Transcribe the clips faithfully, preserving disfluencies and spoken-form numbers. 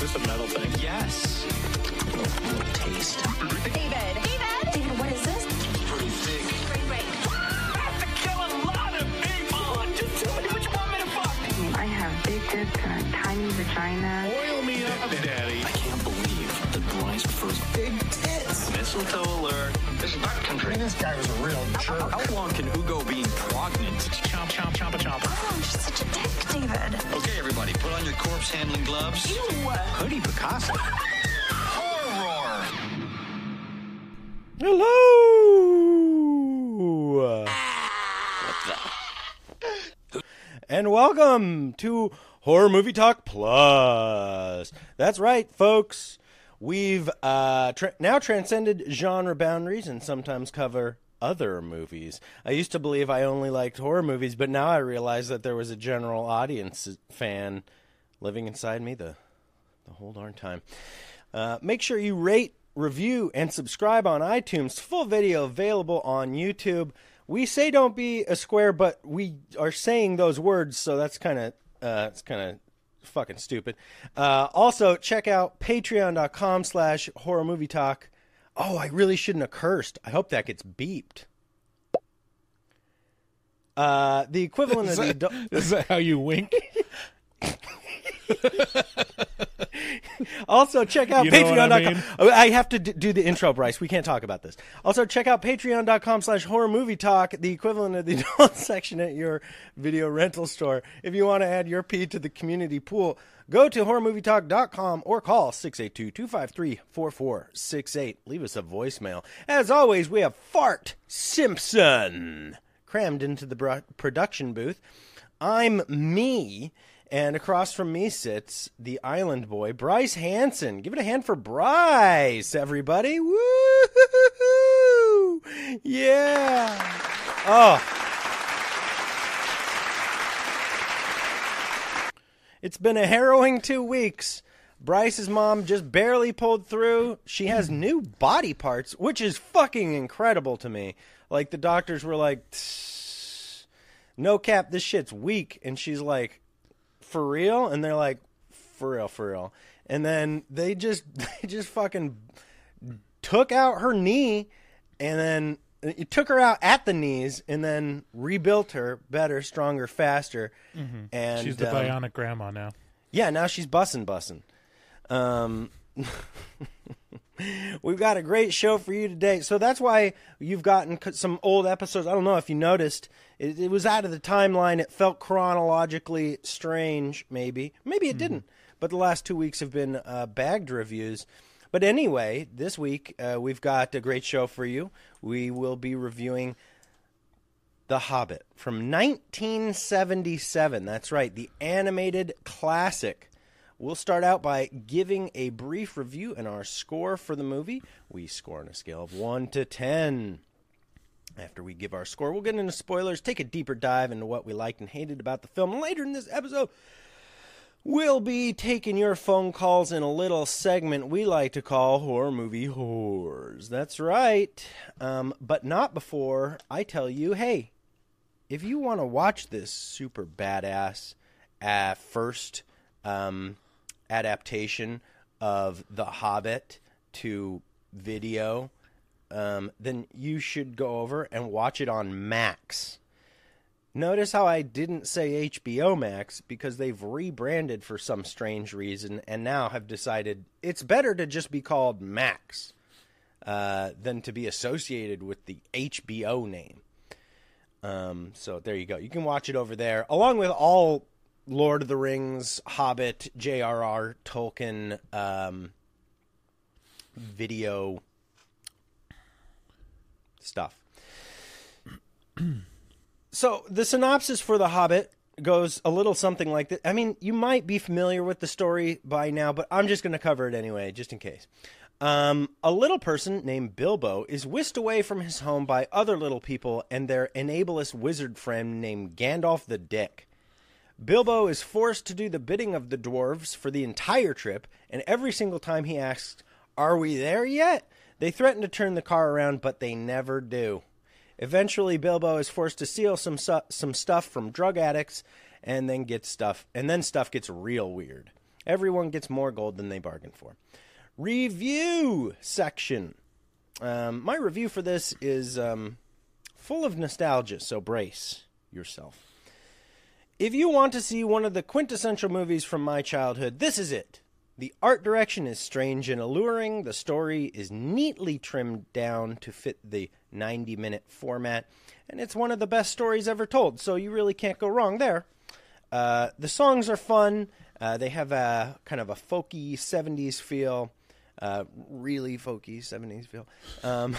Is this a metal thing? Yes. Taste. David. David. David, what is this? It's pretty big. Great, great. I have to kill a lot of people. Just tell me what you want me to fuck. I have big dick and a tiny vagina. Oil me up, daddy. I can't believe the Bryce prefers big tits. Mistletoe alert. This is not country. This guy was a real jerk. How, how long can Ugo be pregnant? Chomp, chomp, chomp, chomp. Oh, she's such a dick, David. Okay, everybody, put on your corpse handling gloves. Ew. Hoodie Picasso. Horror. Hello. What the? And welcome to Horror Movie Talk Plus. That's right, folks. We've uh, tra- now transcended genre boundaries and sometimes cover other movies. I used to believe I only liked horror movies, but now I realize that there was a general audience fan living inside me the, the whole darn time. Uh, make sure you rate, review, and subscribe on iTunes. Full video available on YouTube. We say don't be a square, but we are saying those words, so that's kind of uh, it's kind of... fucking stupid. Uh, also, check out patreon.com slash horror movie talk. Oh, I really shouldn't have cursed. I hope that gets beeped. Uh, the equivalent is of that, the... Is that how you wink? Also, check out you know patreon dot com. I, mean? I have to do the intro, Bryce. We can't talk about this. Also, check out patreon dot com slash horror movie talk, the equivalent of the adult section at your video rental store. If you want to add your pee to the community pool, go to horror movie talk dot com or call six eight two, two five three, four four six eight. Leave us a voicemail. As always, we have Fart Simpson crammed into the production booth. I'm me. And across from me sits the island boy, Bryce Hansen. Give it a hand for Bryce, everybody. Woo! Yeah. Oh. It's been a harrowing two weeks. Bryce's mom just barely pulled through. She has new body parts, which is fucking incredible to me. Like, the doctors were like, no cap, this shit's weak. And she's like, for real? And they're like, for real, for real. And then they just they just fucking took out her knee, and then it took her out at the knees, and then rebuilt her better, stronger, faster. Mm-hmm. And she's the um, bionic grandma now. Yeah, now she's bussin' bussin'. Um, we've got a great show for you today. So that's why you've gotten some old episodes. I don't know if you noticed. It, it was out of the timeline. It felt chronologically strange, maybe. Maybe it mm-hmm. didn't. But the last two weeks have been uh, bagged reviews. But anyway, this week uh, we've got a great show for you. We will be reviewing The Hobbit from nineteen seventy-seven. That's right, the animated classic. We'll start out by giving a brief review and our score for the movie. We score on a scale of one to ten. After we give our score, we'll get into spoilers, take a deeper dive into what we liked and hated about the film. Later in this episode, we'll be taking your phone calls in a little segment we like to call Horror Movie Whores. That's right. Um, but not before I tell you, hey, if you want to watch this super badass uh, first um adaptation of The Hobbit to video, um, then you should go over and watch it on Max. Notice how I didn't say H B O Max, because they've rebranded for some strange reason and now have decided it's better to just be called Max uh, than to be associated with the H B O name. Um, so there you go. You can watch it over there, along with all Lord of the Rings, Hobbit, J R R. Tolkien um, video stuff. So the synopsis for The Hobbit goes a little something like this. I mean, you might be familiar with the story by now, but I'm just going to cover it anyway, just in case. Um, a little person named Bilbo is whisked away from his home by other little people and their enablest wizard friend named Gandalf the Dick. Bilbo is forced to do the bidding of the dwarves for the entire trip, and every single time he asks, "Are we there yet?" they threaten to turn the car around, but they never do. Eventually, Bilbo is forced to steal some su- some stuff from drug addicts, and then get stuff, and then stuff gets real weird. Everyone gets more gold than they bargained for. Review section. Um, my review for this is um, full of nostalgia, so brace yourself. If you want to see one of the quintessential movies from my childhood, this is it. The art direction is strange and alluring. The story is neatly trimmed down to fit the ninety-minute format. And it's one of the best stories ever told, so you really can't go wrong there. Uh, the songs are fun. Uh, they have a kind of a folky seventies feel. Uh, really folky seventies feel. Um,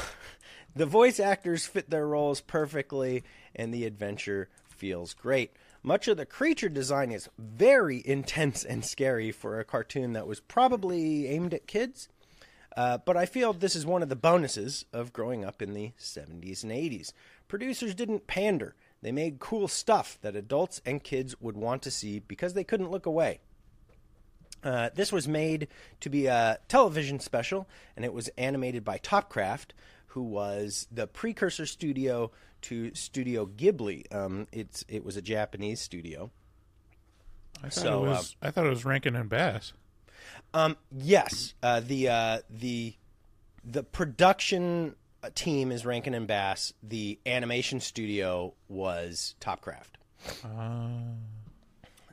the voice actors fit their roles perfectly, and the adventure feels great. Much of the creature design is very intense and scary for a cartoon that was probably aimed at kids. Uh, but I feel this is one of the bonuses of growing up in the seventies and eighties. Producers didn't pander. They made cool stuff that adults and kids would want to see because they couldn't look away. Uh, this was made to be a television special, and it was animated by Topcraft, who was the precursor studio to Studio Ghibli. Um, it's It was a Japanese studio. I thought, so, it, was, uh, I thought it was Rankin and Bass. Um, yes. Uh, the, uh, the, the production team is Rankin and Bass. The animation studio was Topcraft. Uh...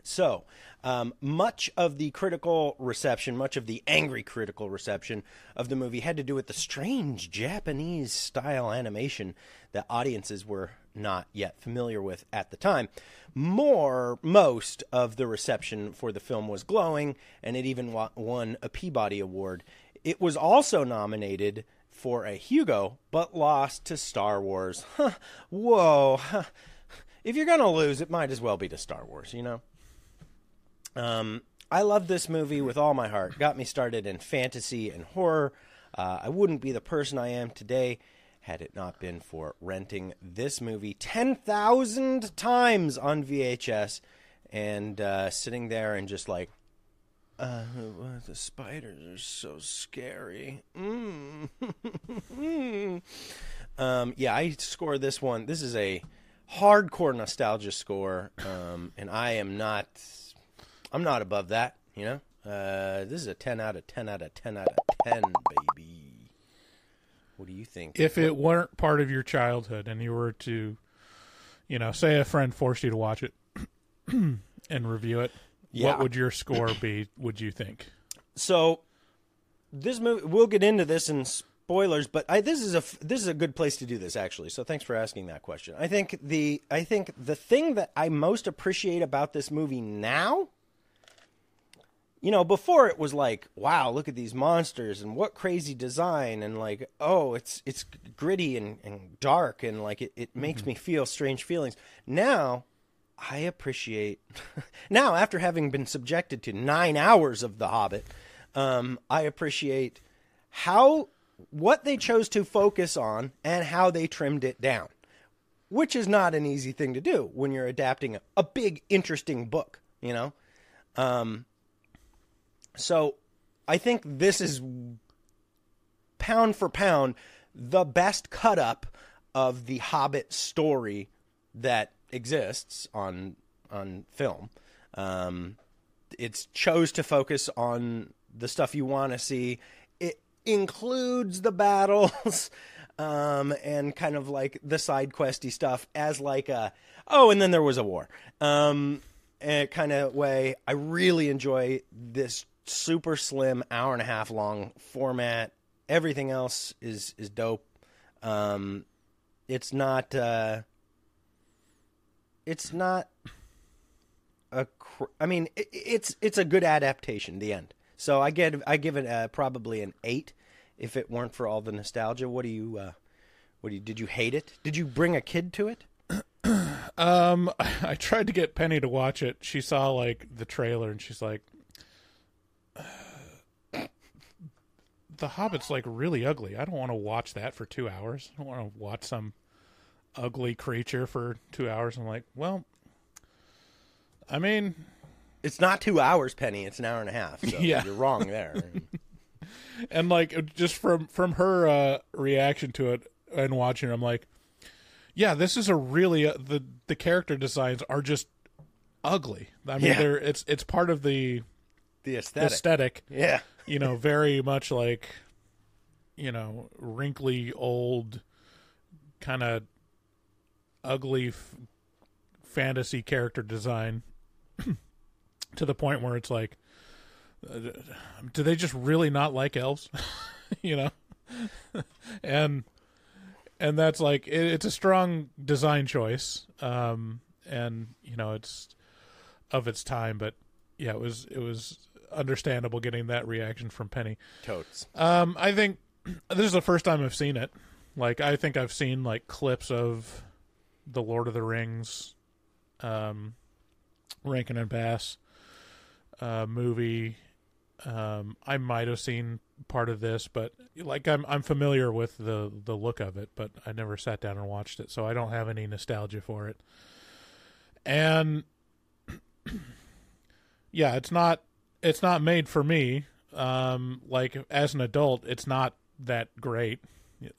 So, um, much of the critical reception, much of the angry critical reception of the movie had to do with the strange Japanese-style animation that audiences were not yet familiar with at the time. More, most of the reception for the film was glowing, and it even won a Peabody Award. It was also nominated for a Hugo, but lost to Star Wars. Huh, whoa. Huh. If you're going to lose, it might as well be to Star Wars, you know? Um, I love this movie with all my heart. Got me started in fantasy and horror. Uh, I wouldn't be the person I am today had it not been for renting this movie ten thousand times on V H S and uh, sitting there and just like, uh, the spiders are so scary. Mm. um, yeah, I score this one. This is a hardcore nostalgia score, um, and I am not... I'm not above that, you know? Uh, this is a ten out of ten out of ten out of ten, baby. What do you think? If it weren't part of your childhood and you were to, you know, say a friend forced you to watch it and review it, yeah. What would your score be, would you think? So, this movie, we'll get into this in spoilers, but I, this is a this is a good place to do this, actually. So, thanks for asking that question. I think the I think the thing that I most appreciate about this movie now... You know, before it was like, wow, look at these monsters and what crazy design and like, oh, it's it's gritty and, and dark and like it, it makes mm-hmm. me feel strange feelings. Now, I appreciate, now after having been subjected to nine hours of The Hobbit, um, I appreciate how, what they chose to focus on and how they trimmed it down, which is not an easy thing to do when you're adapting a, a big, interesting book, you know? Um... So I think this is pound for pound the best cut up of the Hobbit story that exists on on film. Um, it's chose to focus on the stuff you want to see. It includes the battles um, and kind of like the side questy stuff as like a, oh, and then there was a war um, kind of way. I really enjoy this super slim hour and a half long format. Everything else is is dope. Um it's not uh it's not a cr- I mean it, it's it's a good adaptation, the end. So I get I give it uh, probably an eight if it weren't for all the nostalgia. What do you uh what do you did you hate it? Did you bring a kid to it? um I tried to get Penny to watch it. She saw like the trailer and she's like, The Hobbit's like really ugly. I don't want to watch that for two hours. I don't want to watch some ugly creature for two hours. I'm like, well, I mean, it's not two hours, Penny. It's an hour and a half. So yeah. You're wrong there. And like, just from, from her uh, reaction to it and watching it, I'm like, yeah, this is a really uh, the the character designs are just ugly. I mean, yeah. they're it's it's part of the. the aesthetic. aesthetic yeah. You know, very much like, you know, wrinkly, old, kind of ugly f- fantasy character design to the point where it's like, uh, do they just really not like elves? You know? and and that's like, it, it's a strong design choice. Um, and, you know, it's of its time, but yeah, it was, it was understandable getting that reaction from Penny. Totes. Um, I think this is the first time I've seen it. Like, I think I've seen like clips of the Lord of the Rings, um, Rankin and Bass, uh, movie. Um, I might have seen part of this, but like I'm I'm familiar with the the look of it, but I never sat down and watched it, so I don't have any nostalgia for it. And yeah, it's not it's not made for me. Um, like as an adult, it's not that great.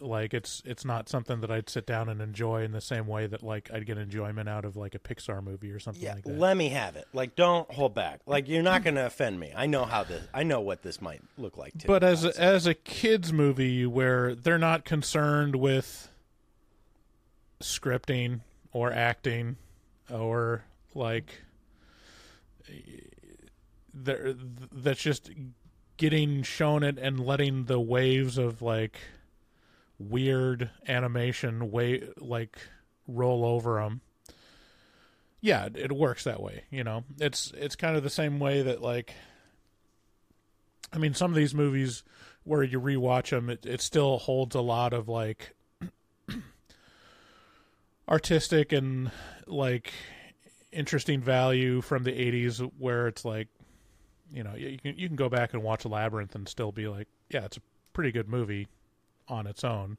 Like it's it's not something that I'd sit down and enjoy in the same way that like I'd get enjoyment out of like a Pixar movie or something yeah, like that. Let me have it. Like, don't hold back. Like, you're not going to offend me. I know how this. I know what this might look like too. But as a, as a kids movie where they're not concerned with scripting or acting or like there that's just getting shown it and letting the waves of like weird animation way like roll over them. Yeah, it, it works that way, you know. It's it's kind of the same way that like I mean some of these movies where you rewatch them it, it still holds a lot of like artistic and like interesting value from the eighties where it's like, you know, you can you can go back and watch Labyrinth and still be like, yeah, it's a pretty good movie on its own.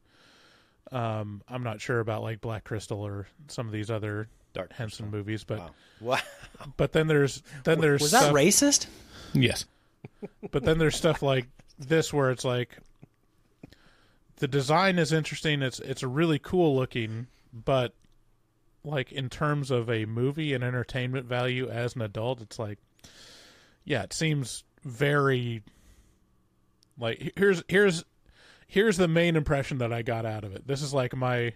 um I'm not sure about like Black Crystal or some of these other Dark Henson Crystal movies, but wow. Wow. But then there's then there's was stuff, that racist? Yes. But then there's stuff like this where it's like the design is interesting. It's it's a really cool looking, but like in terms of a movie and entertainment value as an adult, it's like yeah, it seems very like here's here's. Here's the main impression that I got out of it. This is like my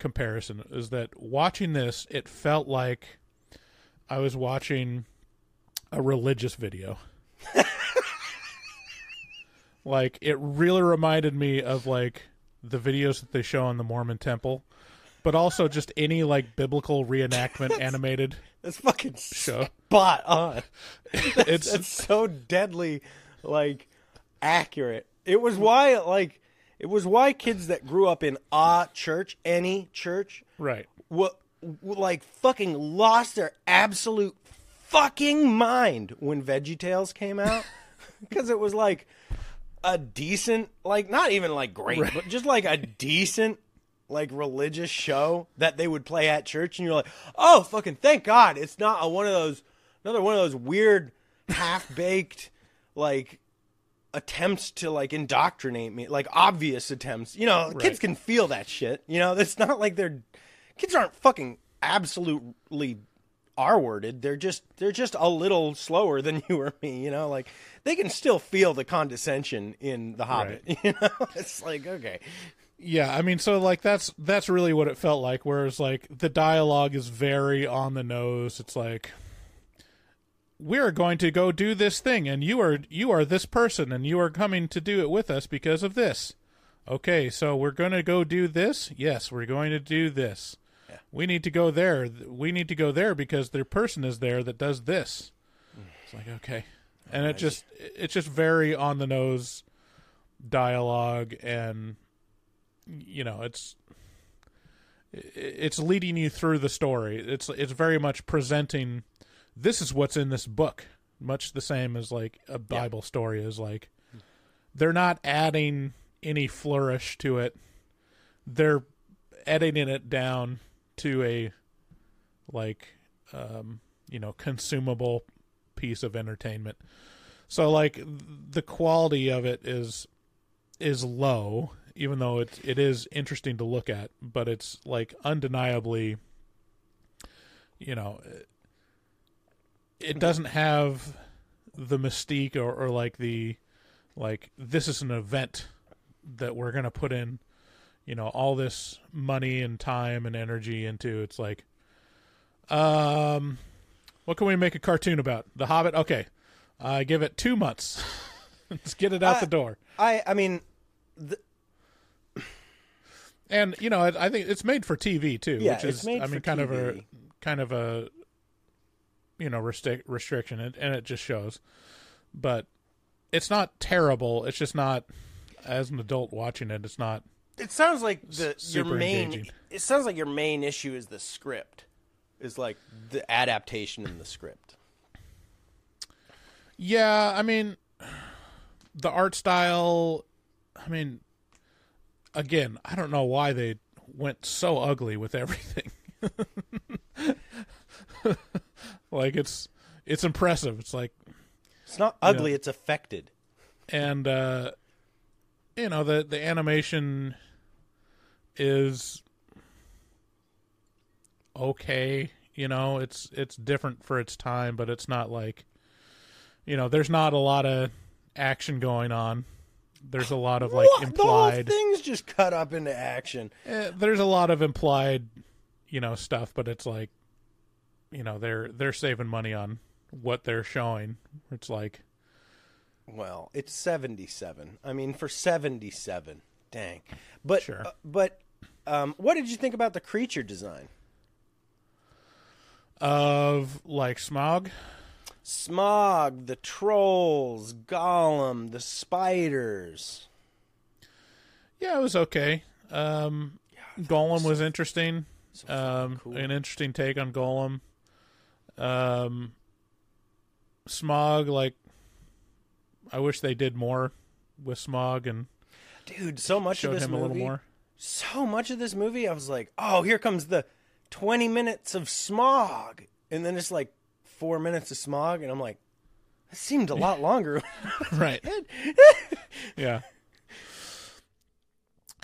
comparison, is that watching this, it felt like I was watching a religious video. Like, it really reminded me of, like, the videos that they show in the Mormon temple, but also just any, like, biblical reenactment that's, animated that's fucking show. Spot on. That's, it's that's so deadly, like, accurate. It was why, like, it was why kids that grew up in a church, any church, right, were, were like fucking lost their absolute fucking mind when VeggieTales came out, because it was like a decent, like, not even like great, right, but just like a decent, like, religious show that they would play at church, and you're like, oh, fucking thank God, it's not a, one of those, another one of those weird half baked, like, attempts to like indoctrinate me, like obvious attempts, you know, right. Kids can feel that shit, you know. It's not like they're kids aren't fucking absolutely R-worded, they're just they're just a little slower than you or me, you know, like they can still feel the condescension in The Hobbit, right. You know, it's like, okay, yeah, I mean, so like that's that's really what it felt like, whereas like the dialogue is very on the nose. It's like, we're going to go do this thing, and you are you are this person, and you are coming to do it with us because of this. Okay, so we're going to go do this? Yes, we're going to do this. Yeah. We need to go there. We need to go there because their person is there that does this. It's like, okay. And it just it's just very on-the-nose dialogue, and, you know, it's it's leading you through the story. It's it's very much presenting... This is what's in this book, much the same as like a Bible yeah. story is like. They're not adding any flourish to it. They're editing it down to a like, um, you know, consumable piece of entertainment. So like the quality of it is, is low, even though it, it is interesting to look at, but it's like undeniably, you know, it doesn't have the mystique or, or like the like this is an event that we're gonna put in, you know, all this money and time and energy into. It's like, um, what can we make a cartoon about? The Hobbit? Okay, I uh, give it two months. Let's get it out I, the door. I I mean, the... and you know, I, I think it's made for T V too, yeah, which is it's made I mean, for kind T V. of a kind of a you know resti- restriction, and, and it just shows. But it's not terrible. It's just not, as an adult watching it, it's not. It sounds like the your main. Engaging. It sounds like your main issue is the script, is like the adaptation in the script. Yeah, I mean, the art style. I mean, again, I don't know why they went so ugly with everything. Like it's it's impressive. It's like it's not ugly. You know, it's affected. And uh, you know the the animation is okay. You know, it's it's different for its time, but it's not like, you know, there's not a lot of action going on. There's a lot of like what? implied the whole things just cut up into action. Eh, there's a lot of implied, you know, stuff, but it's like, you know, they're they're saving money on what they're showing. It's like, well, it's seventy-seven. I mean, for seventy-seven, dang. But sure. uh, but um, what did you think about the creature design? Of like Smaug? Smaug, the trolls, Gollum, the spiders. Yeah, it was okay. Um, yeah, Gollum was so, interesting. So um, cool. An interesting take on Gollum. Um, Smaug, like, I wish they did more with Smaug and dude, so much showed of this him movie, a little more. So much of this movie, I was like, oh, here comes the twenty minutes of Smaug, and then it's like four minutes of Smaug, and I'm like, that seemed a lot longer. Right. Yeah.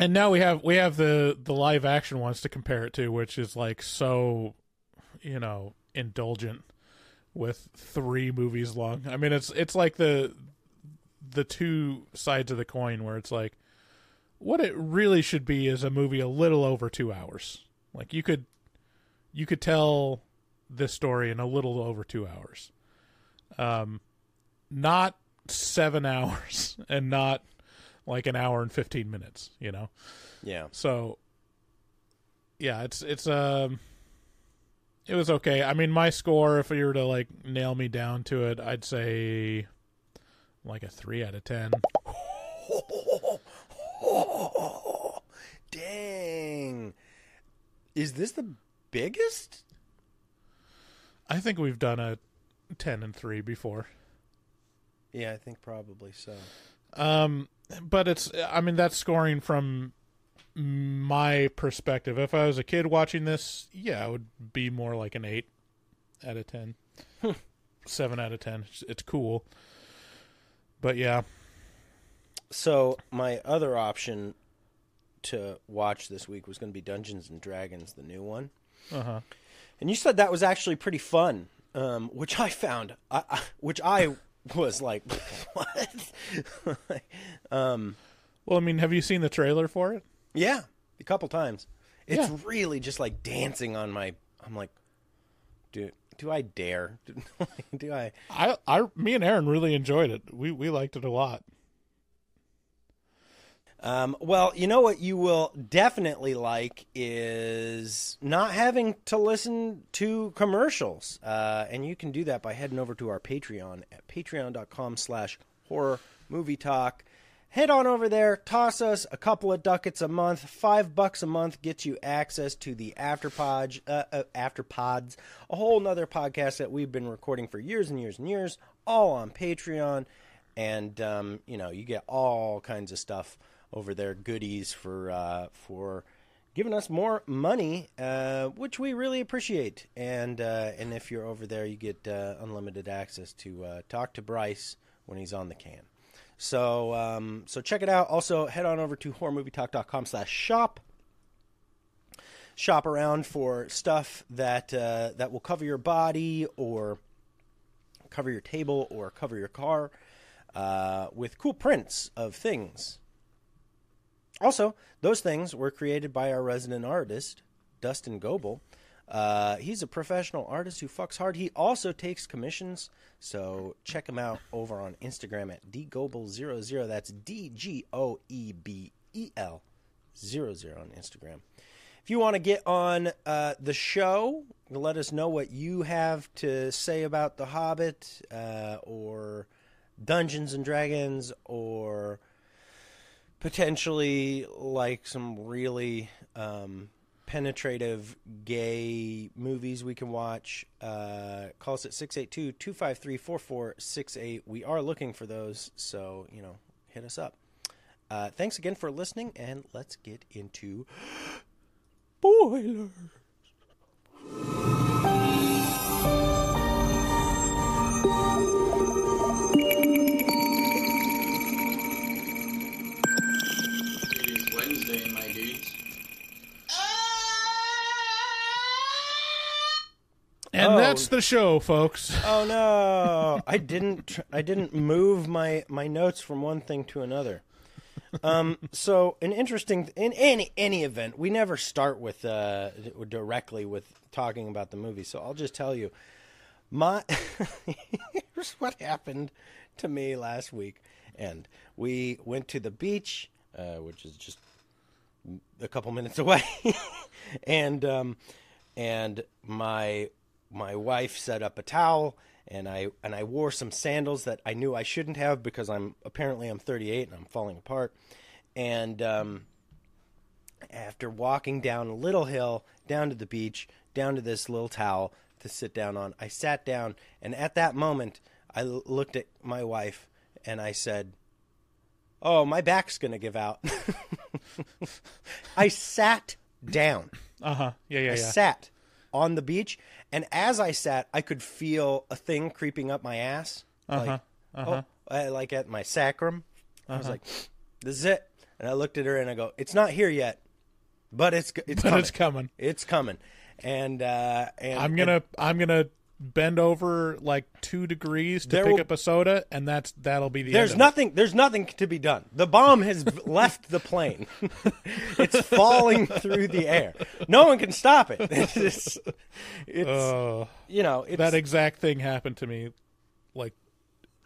And now we have we have the, the live action ones to compare it to, which is like so, you know, indulgent with three movies long. I mean, it's it's like the the two sides of the coin, where it's like what it really should be is a movie a little over two hours. Like you could you could tell this story in a little over two hours. Um, not seven hours and not like an hour and fifteen minutes, you know? Yeah. So yeah, it's, it's, um, it was okay. I mean, my score, if you were to like nail me down to it, I'd say like a three out of ten. Dang. Is this the biggest? I think we've done a ten and three before. Yeah, I think probably so. Um, but it's, I mean, that's scoring from my perspective. If I was a kid watching this, yeah, it would be more like an eight out of ten. seven out of ten. It's cool. But yeah. So my other option to watch this week was going to be Dungeons and Dragons, the new one. Uh-huh. And you said that was actually pretty fun, um, which I found, I, I, which I was like, what? um, well, I mean, have you seen the trailer for it? Yeah, a couple times. It's yeah. really just like dancing on my. I'm like, do do I dare? do I? I I me and Aaron really enjoyed it. We we liked it a lot. Um, well, you know what you will definitely like is not having to listen to commercials. Uh, and you can do that by heading over to our Patreon at patreon.com slash horror movie talk. Head on over there, toss us a couple of ducats a month. Five bucks a month gets you access to the Afterpod, uh, uh, Afterpods, a whole nother podcast that we've been recording for years and years and years, all on Patreon. And, um, you know, you get all kinds of stuff over there, goodies for uh, for giving us more money, uh, which we really appreciate. And uh, and if you're over there, you get uh, unlimited access to uh, talk to Bryce when he's on the can. So um, so check it out. Also, head on over to horror movie talk dot com slash shop. Shop around for stuff that uh, that will cover your body or cover your table or cover your car uh, with cool prints of things. Also, those things were created by our resident artist, Dustin Goebel. Uh, he's a professional artist who fucks hard. He also takes commissions, so check him out over on Instagram at d goebel zero zero. That's D G O E B E L zero zero on Instagram. If you want to get on uh, the show, let us know what you have to say about The Hobbit uh, or Dungeons and Dragons or potentially like some really... Um, penetrative gay movies we can watch. Uh, call us at six eight two, two five three, four four six eight. We are looking for those, so, you know, hit us up. Uh, thanks again for listening, and let's get into spoilers. It is Wednesday, my dudes. And oh. That's the show, folks. Oh no, I didn't. I didn't move my, my notes from one thing to another. Um, so an interesting in any any event, we never start with uh, directly with talking about the movie. So I'll just tell you, my here's what happened to me last week, and we went to the beach, uh, which is just a couple minutes away, and um, and my. My wife set up a towel, and I and I wore some sandals that I knew I shouldn't have because I'm apparently I'm thirty-eight and I'm falling apart. And um, after walking down a little hill, down to the beach, down to this little towel to sit down on, I sat down, and at that moment, I l- looked at my wife, and I said, "Oh, my back's gonna give out." I sat down. Uh huh. Yeah, yeah, I yeah. sat on the beach. And as I sat, I could feel a thing creeping up my ass, like, uh-huh, uh-huh. Oh, I, like at my sacrum. Uh-huh. I was like, "This is it." And I looked at her and I go, "It's not here yet, but it's it's but coming. It's coming. It's coming." And uh, and I'm gonna and, I'm gonna bend over like two degrees to pick will, up a soda, and that's that'll be the. There's end of nothing. It. There's nothing to be done. The bomb has left the plane. It's falling through the air. No one can stop it. It's, it's, it's uh, you know it's, that exact thing happened to me, like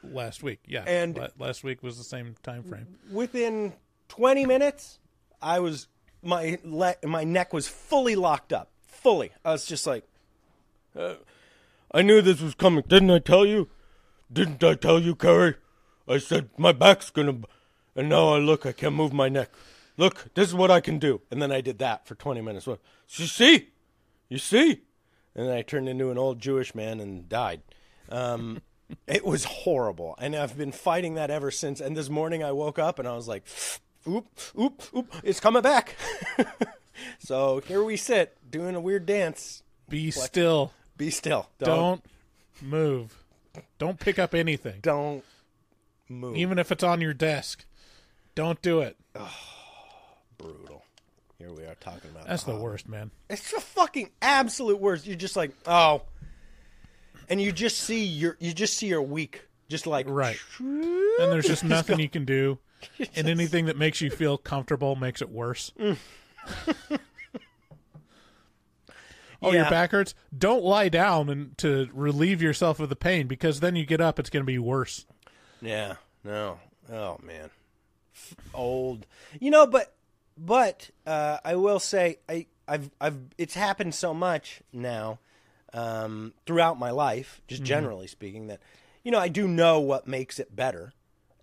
last week. Yeah, and la- last week was the same time frame. Within twenty minutes, I was my le- my neck was fully locked up. Fully, I was just like. Uh, I knew this was coming. Didn't I tell you? Didn't I tell you, Carrie? I said, my back's gonna... And now I look, I can't move my neck. Look, this is what I can do. And then I did that for twenty minutes. You see? You see? And then I turned into an old Jewish man and died. Um, it was horrible. And I've been fighting that ever since. And this morning I woke up and I was like, oop, oop, oop, it's coming back. So here we sit, doing a weird dance. Be Flex- still. Be still. Don't. Don't move. Don't pick up anything. Don't move. Even if it's on your desk. Don't do it. Oh, brutal. Here we are talking about That's the, the worst, man. It's the fucking absolute worst. You're just like, oh. And you just see your you just see your weak. Just like right. Shroop. And there's just nothing you can do. Just... And anything that makes you feel comfortable makes it worse. Mm. Oh, yeah. Your back hurts? Don't lie down and to relieve yourself of the pain, because then you get up, it's going to be worse. Yeah, no. Oh, man. Old. You know, but but uh, I will say I, I've I've it's happened so much now um, throughout my life, just mm-hmm. generally speaking, that, you know, I do know what makes it better.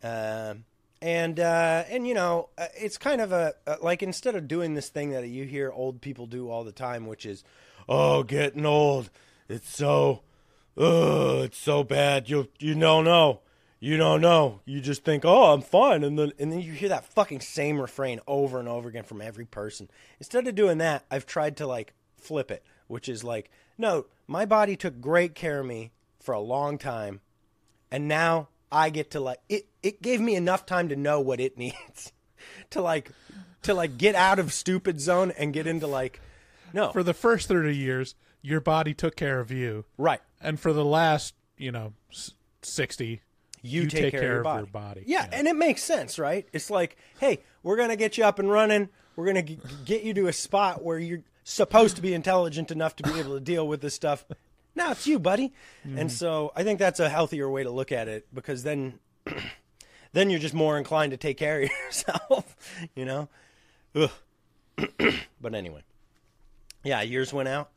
Uh, and, uh, and you know, it's kind of a, a, like, instead of doing this thing that you hear old people do all the time, which is, oh, getting old, it's so, oh, it's so bad. You you don't know, you don't know. You just think, oh, I'm fine, and then and then you hear that fucking same refrain over and over again from every person. Instead of doing that, I've tried to like flip it, which is like, no, my body took great care of me for a long time, and now I get to like it. It gave me enough time to know what it needs to like to like get out of stupid zone and get into like. No. For the first thirty years, your body took care of you. Right. And for the last, you know, sixty. You, you take, take care, care of, your, of body. your body. Yeah, yeah, and it makes sense, right? It's like, hey, we're going to get you up and running. We're going to get you to a spot where you're supposed to be intelligent enough to be able to deal with this stuff. Now it's you, buddy. Mm. And so I think that's a healthier way to look at it, because then then you're just more inclined to take care of yourself, you know? But anyway. Yeah, yours went out.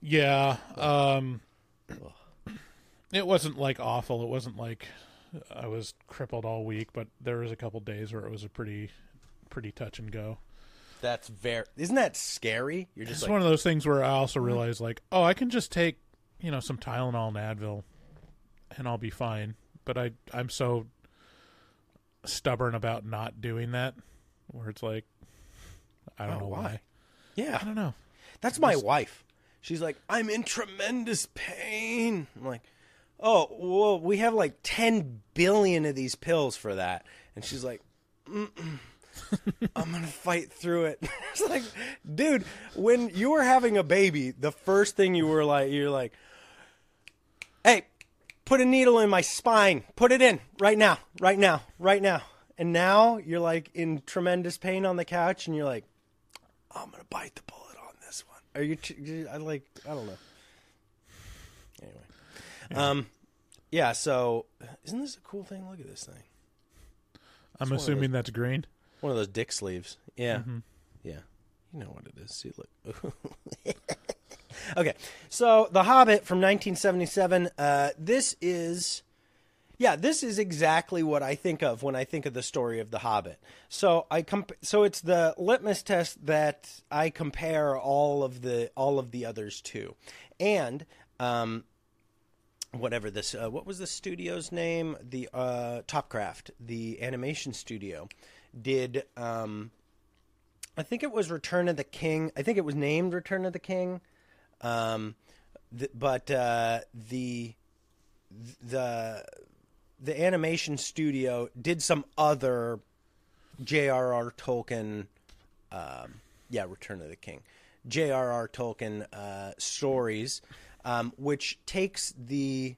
Yeah. Um, it wasn't like awful. It wasn't like I was crippled all week, but there was a couple days where it was a pretty, pretty touch and go. That's very, isn't that scary? You're just it's like, one of those things where I also realized, like, oh, I can just take, you know, some Tylenol and Advil and I'll be fine. But I, I'm so stubborn about not doing that, where it's like, I don't oh, know why. why. Yeah. I don't know. That's my just, wife. She's like, I'm in tremendous pain. I'm like, oh, well, we have like ten billion of these pills for that. And she's like, mm-mm. I'm going to fight through it. It's like, dude, when you were having a baby, the first thing you were like, you're like, hey, put a needle in my spine. Put it in right now, right now, right now. And now you're like in tremendous pain on the couch and you're like, I'm going to bite the bullet on this one. Are you, t- I like, I don't know. Anyway. Yeah. Um, yeah. So isn't this a cool thing? Look at this thing. I'm it's assuming those, that's green. One of those dick sleeves. Yeah. Mm-hmm. Yeah. You know what it is. See, look. Okay. So The Hobbit from nineteen seventy-seven. Uh, this is, yeah, this is exactly what I think of when I think of the story of The Hobbit. So I comp- so it's the litmus test that I compare all of the, all of the others to. And, um, whatever this, uh, what was the studio's name? The, uh, Topcraft, the animation studio, did, um, I think it was Return of the King. I think it was named Return of the King. Um, th- but, uh, the, the, the animation studio did some other J R R. Tolkien, um, yeah, Return of the King, J R R. Tolkien, uh, stories, Um, which takes the,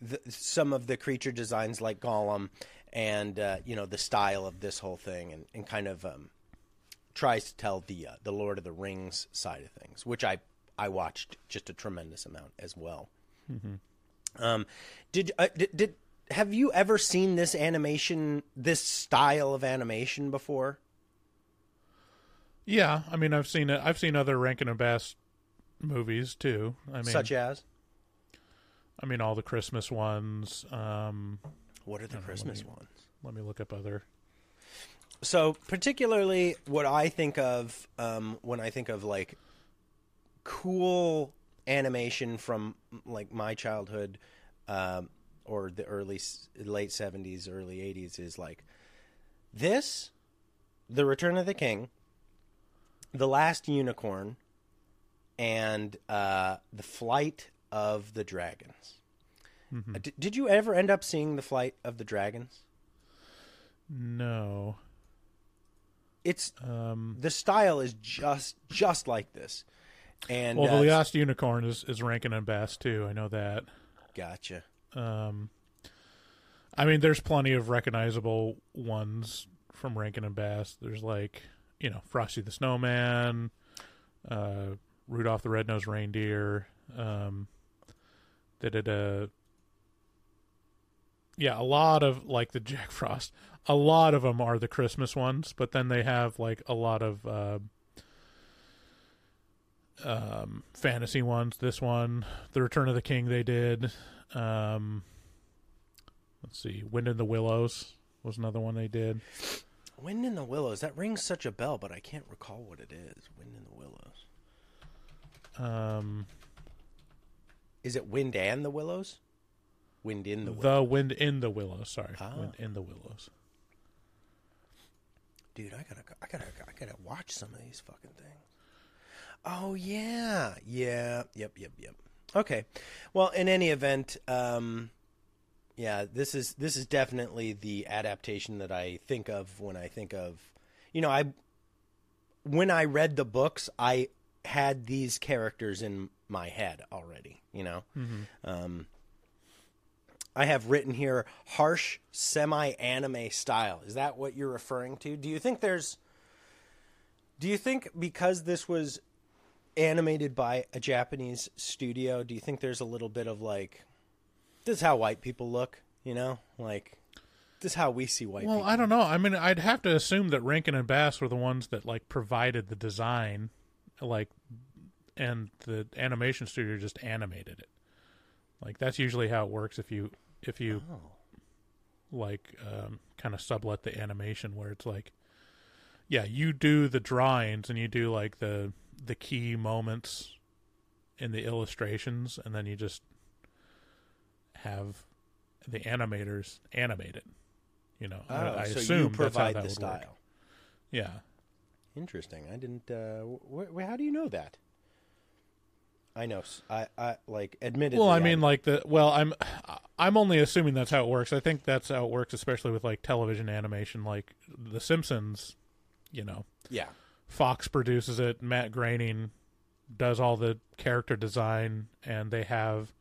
the some of the creature designs like Gollum and, uh, you know, the style of this whole thing and, and kind of um, tries to tell the uh, the Lord of the Rings side of things, which I, I watched just a tremendous amount as well. Mm-hmm. Um, did, uh, did did have you ever seen this animation, this style of animation before? Yeah, I mean, I've seen it. I've seen other Rankin and Bass movies too. I mean, such as, I mean, all the Christmas ones. Um, what are the Christmas know, let me, ones? Let me look up other. So particularly what I think of um, when I think of like cool animation from like my childhood um, or the early late seventies, early eighties is like this, The Return of the King, The Last Unicorn, and uh, The Flight of the Dragons. Mm-hmm. D- did you ever end up seeing The Flight of the Dragons? No. It's um, the style is just just like this. And well, uh, The Last Unicorn is, is Rankin and Bass too. I know that. Gotcha. Um, I mean, there's plenty of recognizable ones from Rankin and Bass. There's like, you know, Frosty the Snowman. Uh, Rudolph the Red-Nosed Reindeer. Um, they did a, yeah, a lot of like the Jack Frost. A lot of them are the Christmas ones, but then they have like a lot of uh, um, fantasy ones. This one, The Return of the King, they did. Um, let's see, Wind in the Willows was another one they did. Wind in the Willows. That rings such a bell, but I can't recall what it is. Wind in the Willows. Um, is it Wind and the Willows? Wind in the Willows. The Wind in the Willows. Sorry, ah. Wind in the Willows. Dude, I gotta, I gotta, I gotta watch some of these fucking things. Oh yeah, yeah, yep, yep, yep. Okay, well, in any event, um, yeah, this is this is definitely the adaptation that I think of when I think of, you know, I when I read the books, I. had these characters in my head already, you know? Mm-hmm. Um, I have written here, harsh semi-anime style. Is that what you're referring to? Do you think there's... Do you think because this was animated by a Japanese studio, do you think there's a little bit of like, this is how white people look, you know? Like, this is how we see white well, people. Well, I don't know. I mean, I'd have to assume that Rankin and Bass were the ones that like provided the design, like, and the animation studio just animated it. Like, that's usually how it works if you, if you oh. like, um, kind of sublet the animation where it's like, yeah, you do the drawings and you do like the the key moments in the illustrations, and then you just have the animators animate it. You know, oh, I, I so assume you provide that's how that the would style. Work. Yeah, interesting. I didn't. Uh, wh- wh- how do you know that? I know. I, I like admittedly. Well, I mean, I like the. Well, I'm. I'm only assuming that's how it works. I think that's how it works, especially with like television animation, like The Simpsons. You know, yeah. Fox produces it. Matt Groening does all the character design, and they have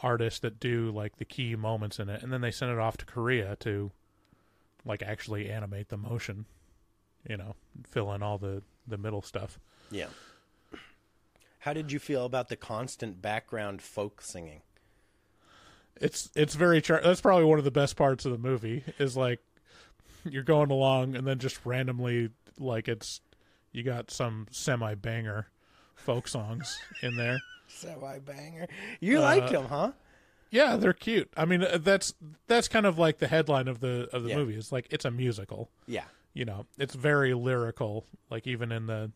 artists that do like the key moments in it, and then they send it off to Korea to like actually animate the motion. You know, fill in all the the middle stuff. Yeah. How did you feel about the constant background folk singing? It's it's very char- that's probably one of the best parts of the movie. Is like you're going along, and then just randomly. Like it's, you got some semi-banger folk songs in there. Semi-banger. You uh, liked them, huh? Yeah, they're cute. I mean, that's that's kind of like the headline of the of the yeah. movie. It's like it's a musical. Yeah. You know, it's very lyrical. Like even in the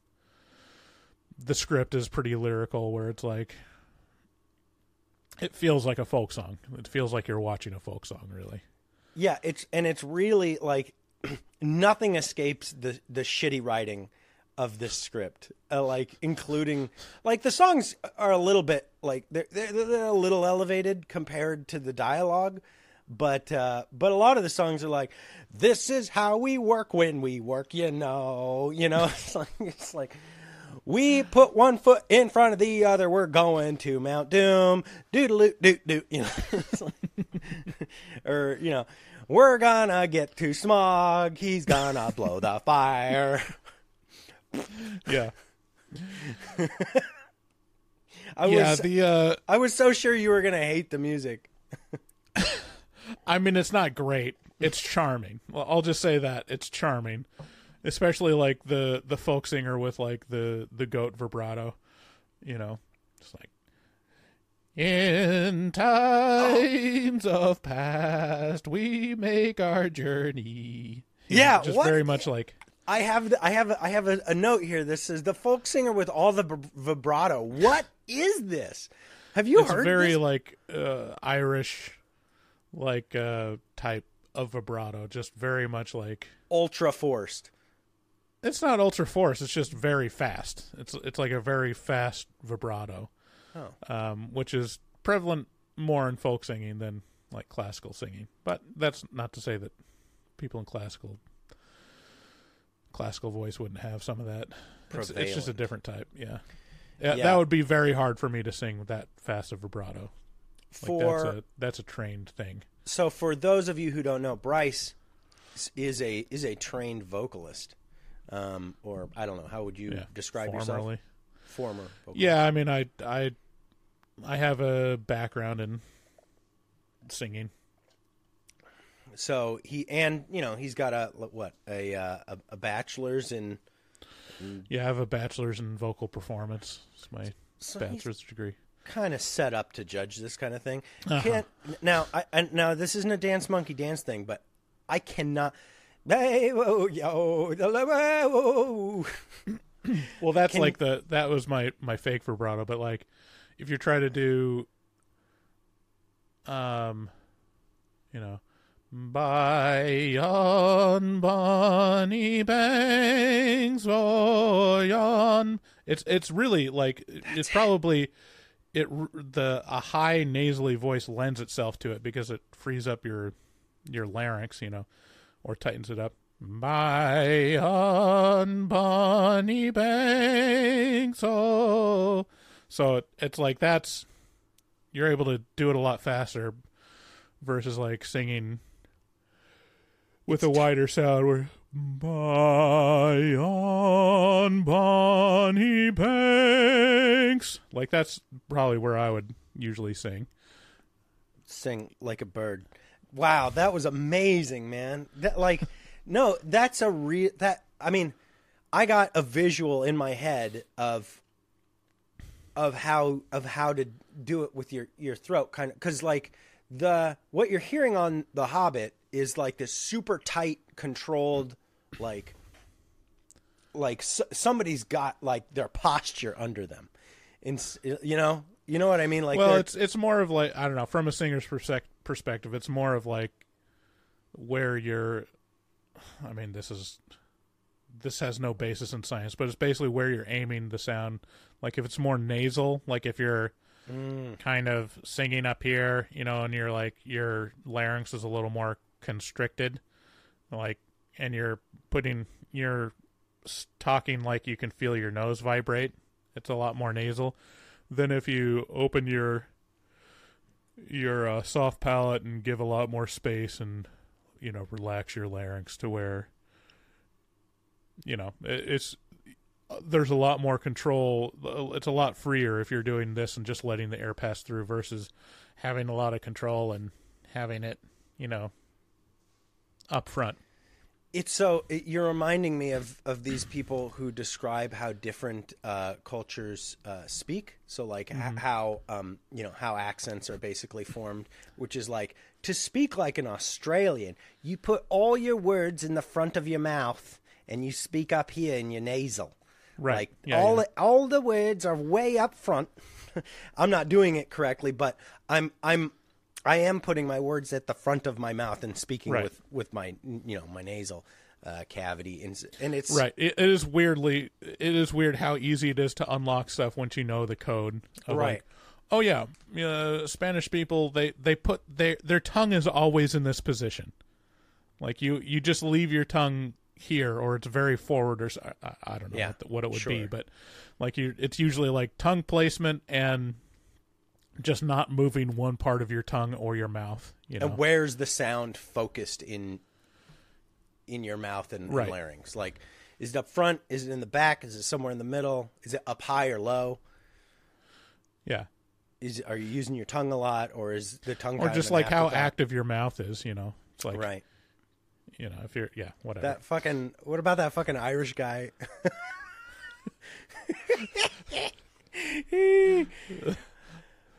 the script is pretty lyrical, where it's like it feels like a folk song. It feels like you're watching a folk song, really. Yeah, it's and it's really like. Nothing escapes the, the shitty writing of this script, uh, like including like the songs are a little bit like they're, they're, they're a little elevated compared to the dialogue. But uh, but a lot of the songs are like, this is how we work when we work, you know, you know, it's like, it's like we put one foot in front of the other. We're going to Mount Doom. Doodaloo, doot, doot, you know, it's like, or, you know. We're gonna get to Smog. He's gonna blow the fire. Yeah. I yeah, was, the, uh, I was so sure you were gonna hate the music. I mean, it's not great. It's charming. Well, I'll just say that. It's charming. Especially, like, the, the folk singer with, like, the, the goat vibrato. You know? Just like, in times oh. of past, we make our journey. You yeah, know, just what? Very much like I have. The, I have. A, I have a, a note here. This is the folk singer with all the b- vibrato. What is this? Have you it's heard? It's very this? like uh, Irish, like uh, type of vibrato. Just very much like ultra forced. It's not ultra forced. It's just very fast. It's it's like a very fast vibrato. Oh. Um, which is prevalent more in folk singing than like classical singing, but that's not to say that people in classical classical voice wouldn't have some of that. It's, it's just a different type, yeah. yeah. Yeah, that would be very hard for me to sing with that fast of vibrato. Like for that's a, that's a trained thing. So, for those of you who don't know, Bryce is a is a trained vocalist, um, or I don't know how would you yeah. describe Formerly. yourself? Former vocalist. Yeah, I mean, I I I have a background in singing, so he and you know he's got a what a uh, a bachelor's in, in. Yeah, I have a bachelor's in vocal performance. It's my so bachelor's degree. Kind of set up to judge this kind of thing. Uh-huh. Can't now. I, I now this isn't a Dance Monkey Dance thing, but I cannot. Well, that's Can like you... the that was my, my fake vibrato, but like if you're trying to do, um, you know, by yon bonny banks, oh yon, it's it's really like that's it's it. probably it the a high nasally voice lends itself to it because it frees up your your larynx, you know, or tightens it up. By on bonny banks, oh, So it's like that's, you're able to do it a lot faster versus like singing with a wider sound where by on bonny banks, like that's probably where I would usually sing. Sing like a bird. Wow, that was amazing, man. That, like, no, that's a real, that, I mean, I got a visual in my head of, of how, of how to do it with your, your throat kind of, cause like the, what you're hearing on The Hobbit is like this super tight controlled, like, like s- somebody's got like their posture under them, and you know, you know what I mean? Like, well, it's, it's more of like, I don't know, from a singer's perspective, perspective, it's more of like where you're, I mean, this is, this has no basis in science, but it's basically where you're aiming the sound. Like if it's more nasal, like if you're mm. kind of singing up here, you know, and you're like, your larynx is a little more constricted, like, and you're putting, you're talking like you can feel your nose vibrate. It's a lot more nasal than if you open your, your uh, soft palate and give a lot more space and, you know, relax your larynx to where, you know, it's, there's a lot more control. It's a lot freer if you're doing this and just letting the air pass through versus having a lot of control and having it, you know, up front. It's so, it, you're reminding me of, of these people who describe how different uh, cultures uh, speak. So like mm-hmm. h- how, um, you know, how accents are basically formed, which is like, to speak like an Australian, you put all your words in the front of your mouth and you speak up here in your nasal. Right. Like yeah, all, yeah. all the words are way up front. I'm not doing it correctly, but I'm, I'm, I am putting my words at the front of my mouth and speaking right. with, with my, you know, my nasal uh, cavity. And, and it's right. It, it is weirdly, it is weird how easy it is to unlock stuff once you know the code. Of right. Like, oh yeah. Uh, Spanish people, they, they put their, their tongue is always in this position. Like you, you just leave your tongue here or it's very forward or I, I don't know yeah, what, the, what it would sure. be, but like you, it's usually like tongue placement and just not moving one part of your tongue or your mouth, you know? And where's the sound focused in in your mouth and, right. and larynx? Like, is it up front? Is it in the back? Is it somewhere in the middle? Is it up high or low? Yeah. Is are you using your tongue a lot, or is the tongue? Or just like how active your mouth is, you know? It's like right. You know, if you're yeah, whatever. That fucking. What about that fucking Irish guy?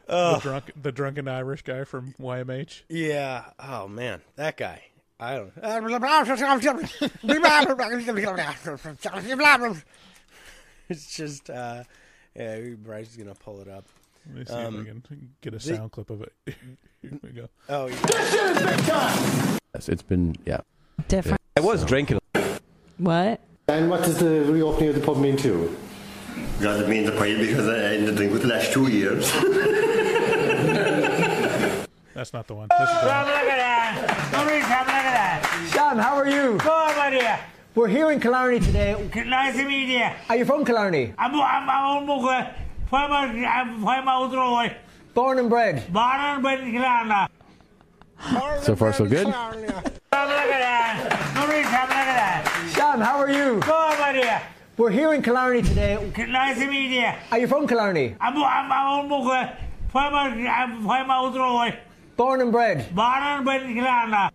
The, drunk, the drunken Irish guy from Y M H. Yeah. Oh man, that guy. I don't. It's just. Uh, yeah, Bryce's gonna pull it up. Let me see um, if we can get a sound the... clip of it. Here we go. Oh, yeah. This shit is big time. Yes, it's been yeah. Different. I was so. drinking. What? And what does the reopening of the pub mean to you? Does it mean the pub because I ended up with the last two years. That's not the one. This is the one. Sean, look at that. Somebody come look at that. Sean, how are you? Good, my dear. We're here in Killarney today. Nice to meet you. Are you from Killarney? I'm I'm I'm Mughal. From I'm from Outroy. Born and bred. Born and bred in Killarney. So far, so good. Sean, look at that. Somebody come look at that. Sean, how are you? Good, my dear. We're here in Killarney today. Nice to meet you. Are you from Killarney? I'm I'm I'm Mughal. From I'm from Outroy. Born and bred. Born and bred in Killarney.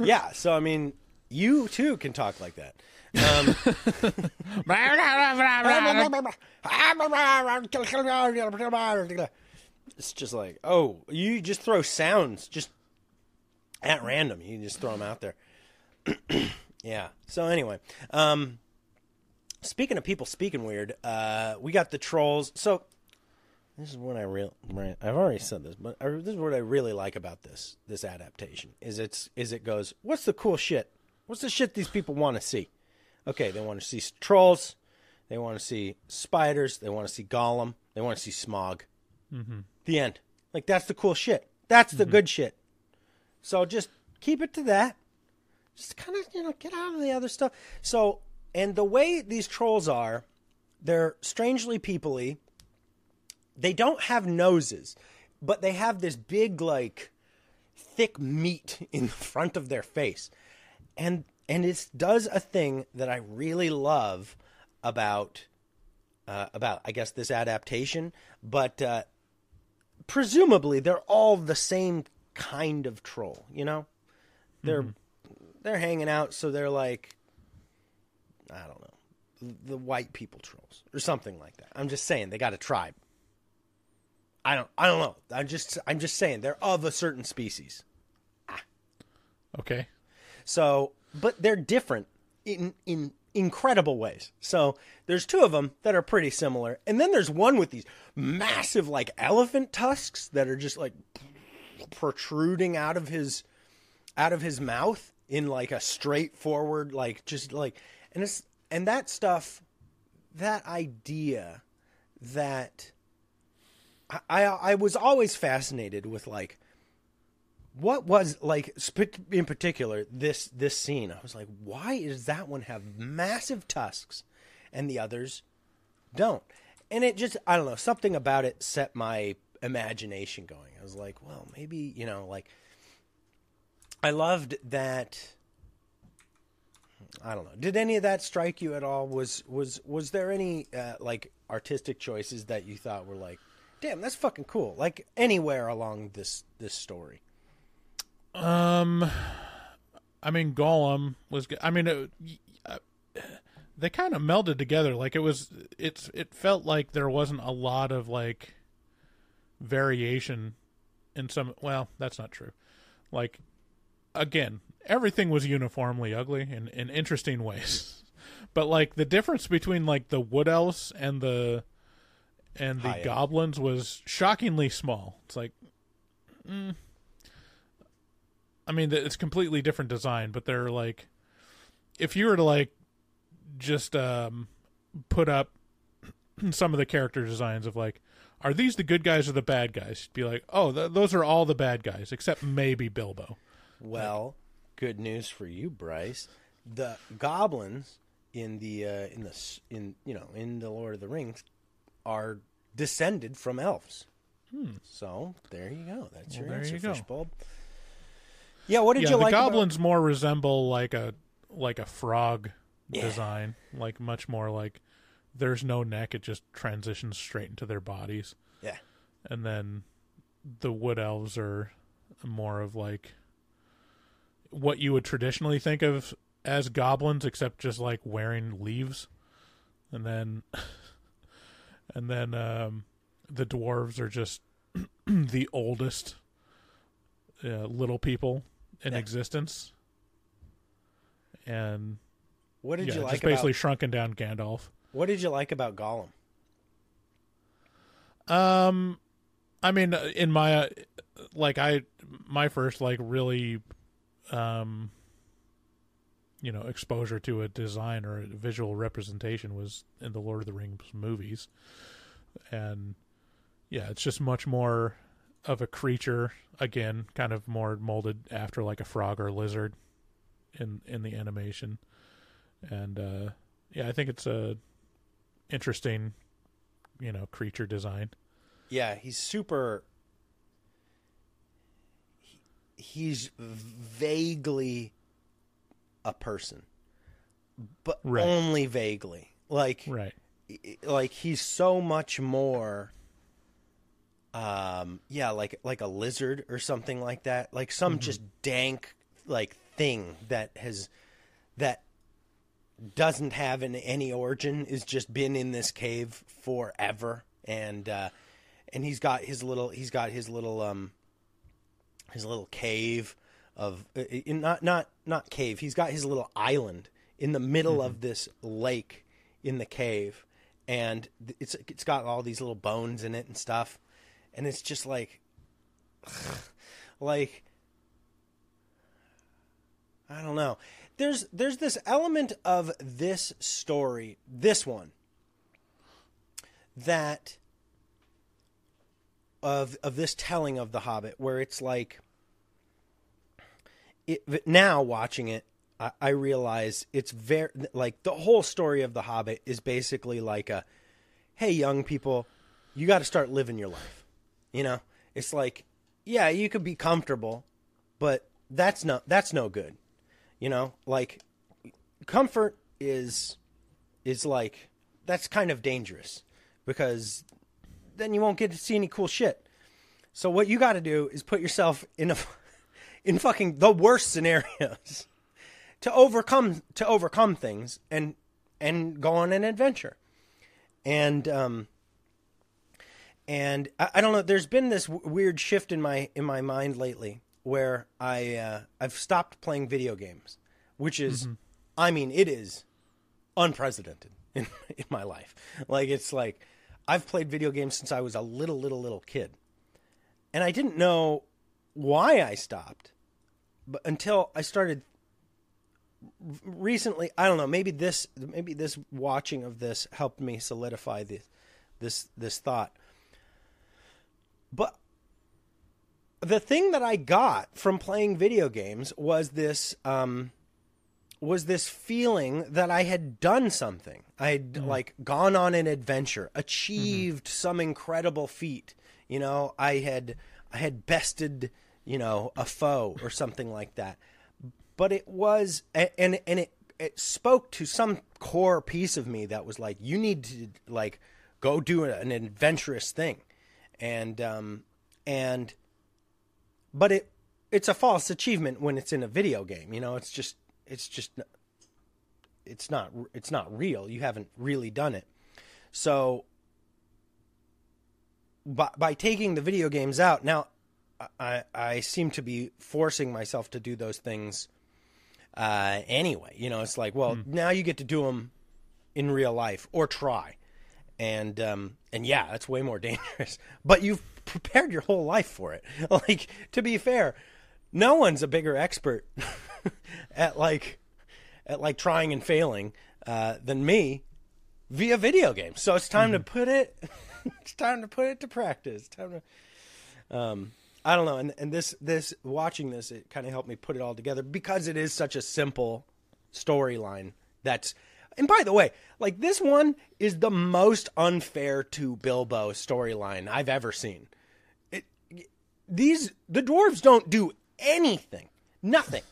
Yeah, so I mean, you too can talk like that. Um, it's just like, oh, you just throw sounds just at random. You can just throw them out there. Yeah. So anyway, um, speaking of people speaking weird, uh, we got the trolls. So. This is what I real. Right, I've already said this, but I, this is what I really like about this this adaptation is it's is it goes. What's the cool shit? What's the shit these people want to see? Okay, they want to see trolls, they want to see spiders, they want to see Gollum, they want to see Smog. Mm-hmm. The end. Like that's the cool shit. That's the mm-hmm. good shit. So just keep it to that. Just kind of you know get out of the other stuff. So and the way these trolls are. They're strangely people-y. They don't have noses, but they have this big, like, thick meat in the front of their face. And and it does a thing that I really love about, uh, about I guess, this adaptation. But uh, presumably, they're all the same kind of troll, you know? They're, mm-hmm. they're hanging out, so they're like, I don't know, the white people trolls or something like that. I'm just saying, they got a tribe. I don't. I don't know. I'm just. I'm just saying they're of a certain species. Ah. Okay. So, but they're different in in incredible ways. So there's two of them that are pretty similar, and then there's one with these massive, like, elephant tusks that are just like protruding out of his out of his mouth in like a straightforward, like, just like, and it's and that stuff, that idea that. I I was always fascinated with, like, what was, like, in particular, this this scene. I was like, why does that one have massive tusks and the others don't? And it just, I don't know, something about it set my imagination going. I was like, well, maybe, you know, like, I loved that. I don't know. Did any of that strike you at all? Was, was, was there any, uh, like, artistic choices that you thought were, like, damn, that's fucking cool. Like, anywhere along this this story. Um, I mean, Gollum was. I mean, it, uh, they kind of melded together. Like, it was. It's. It felt like there wasn't a lot of, like, variation in some. Well, that's not true. Like, again, everything was uniformly ugly in in interesting ways. But, like, the difference between, like, the wood elves and the. And the High goblins end. Was shockingly small. It's like, mm. I mean, it's completely different design, but they're like, if you were to, like, just um, put up some of the character designs of, like, are these the good guys or the bad guys? You'd be like, oh, th- those are all the bad guys, except maybe Bilbo. Well, like, good news for you, Bryce. The goblins in the uh, in the in you know in the Lord of the Rings. Are descended from elves. Hmm. So there you go. That's well, your answer, you Fishbowl. Yeah, what did yeah, you the like? The goblins about... more resemble like a like a frog yeah. design. Like, much more like there's no neck, it just transitions straight into their bodies. Yeah. And then the wood elves are more of like what you would traditionally think of as goblins, except just like wearing leaves. And then And then um, the dwarves are just the oldest uh, little people in yeah. existence. And what did yeah, you like? Just basically about... shrunken down Gandalf. What did you like about Gollum? Um, I mean, in my uh, like, I my first like really, um, you know, exposure to a design or a visual representation was in the Lord of the Rings movies. And yeah, it's just much more of a creature, again, kind of more molded after like a frog or lizard in, in the animation. And, uh, yeah, I think it's a interesting, you know, creature design. Yeah. He's super, he, he's vaguely a person, but right. only vaguely, like, right. like he's so much more, um, yeah, like, like a lizard or something like that. Like some mm-hmm. just dank, like, thing that has, that doesn't have an, any origin, is just been in this cave forever. And, uh, and he's got his little, he's got his little, um, his little cave of uh, not, not, not cave. He's got his little island in the middle mm-hmm. of this lake in the cave. And it's, it's got all these little bones in it and stuff. And it's just like, ugh, like, I don't know. There's, there's this element of this story, this one, that of, of this telling of The Hobbit, where it's like, It, now watching it, I, I realize it's very, like, the whole story of The Hobbit is basically like a, hey, young people, you got to start living your life. You know, it's like, yeah, you could be comfortable, but that's not, that's no good. You know, like, comfort is, is like, that's kind of dangerous because then you won't get to see any cool shit. So what you got to do is put yourself in a, in fucking the worst scenarios to overcome, to overcome things and, and go on an adventure. And, um, and I, I don't know, there's been this w- weird shift in my, in my mind lately where I, uh, I've stopped playing video games, which is, mm-hmm. I mean, it is unprecedented in, in my life. Like, it's like, I've played video games since I was a little, little, little kid. And I didn't know why I stopped, but until I started recently, I don't know, maybe this, maybe this watching of this helped me solidify this, this, this thought. But the thing that I got from playing video games was this, um, was this feeling that I had done something. I had mm-hmm. like gone on an adventure, achieved mm-hmm. some incredible feat. You know, I had, I had bested, you know, a foe or something like that, but it was, and, and it, it spoke to some core piece of me that was like, you need to like go do an adventurous thing. And, um, and, but it, it's a false achievement when it's in a video game, you know, it's just, it's just, it's not, it's not real. You haven't really done it. So By, by taking the video games out, now I, I seem to be forcing myself to do those things uh, anyway. You know, it's like, well, mm. now you get to do them in real life or try. And, um, and yeah, that's way more dangerous. But you've prepared your whole life for it. Like, to be fair, no one's a bigger expert at, like, at like trying and failing uh, than me via video games. So it's time mm. to put it... It's time to put it to practice. Time to, um, I don't know. And, and this, this watching this, it kind of helped me put it all together because it is such a simple storyline. That's, and by the way, like, this one is the most unfair to Bilbo storyline I've ever seen. It, these, the dwarves don't do anything, nothing.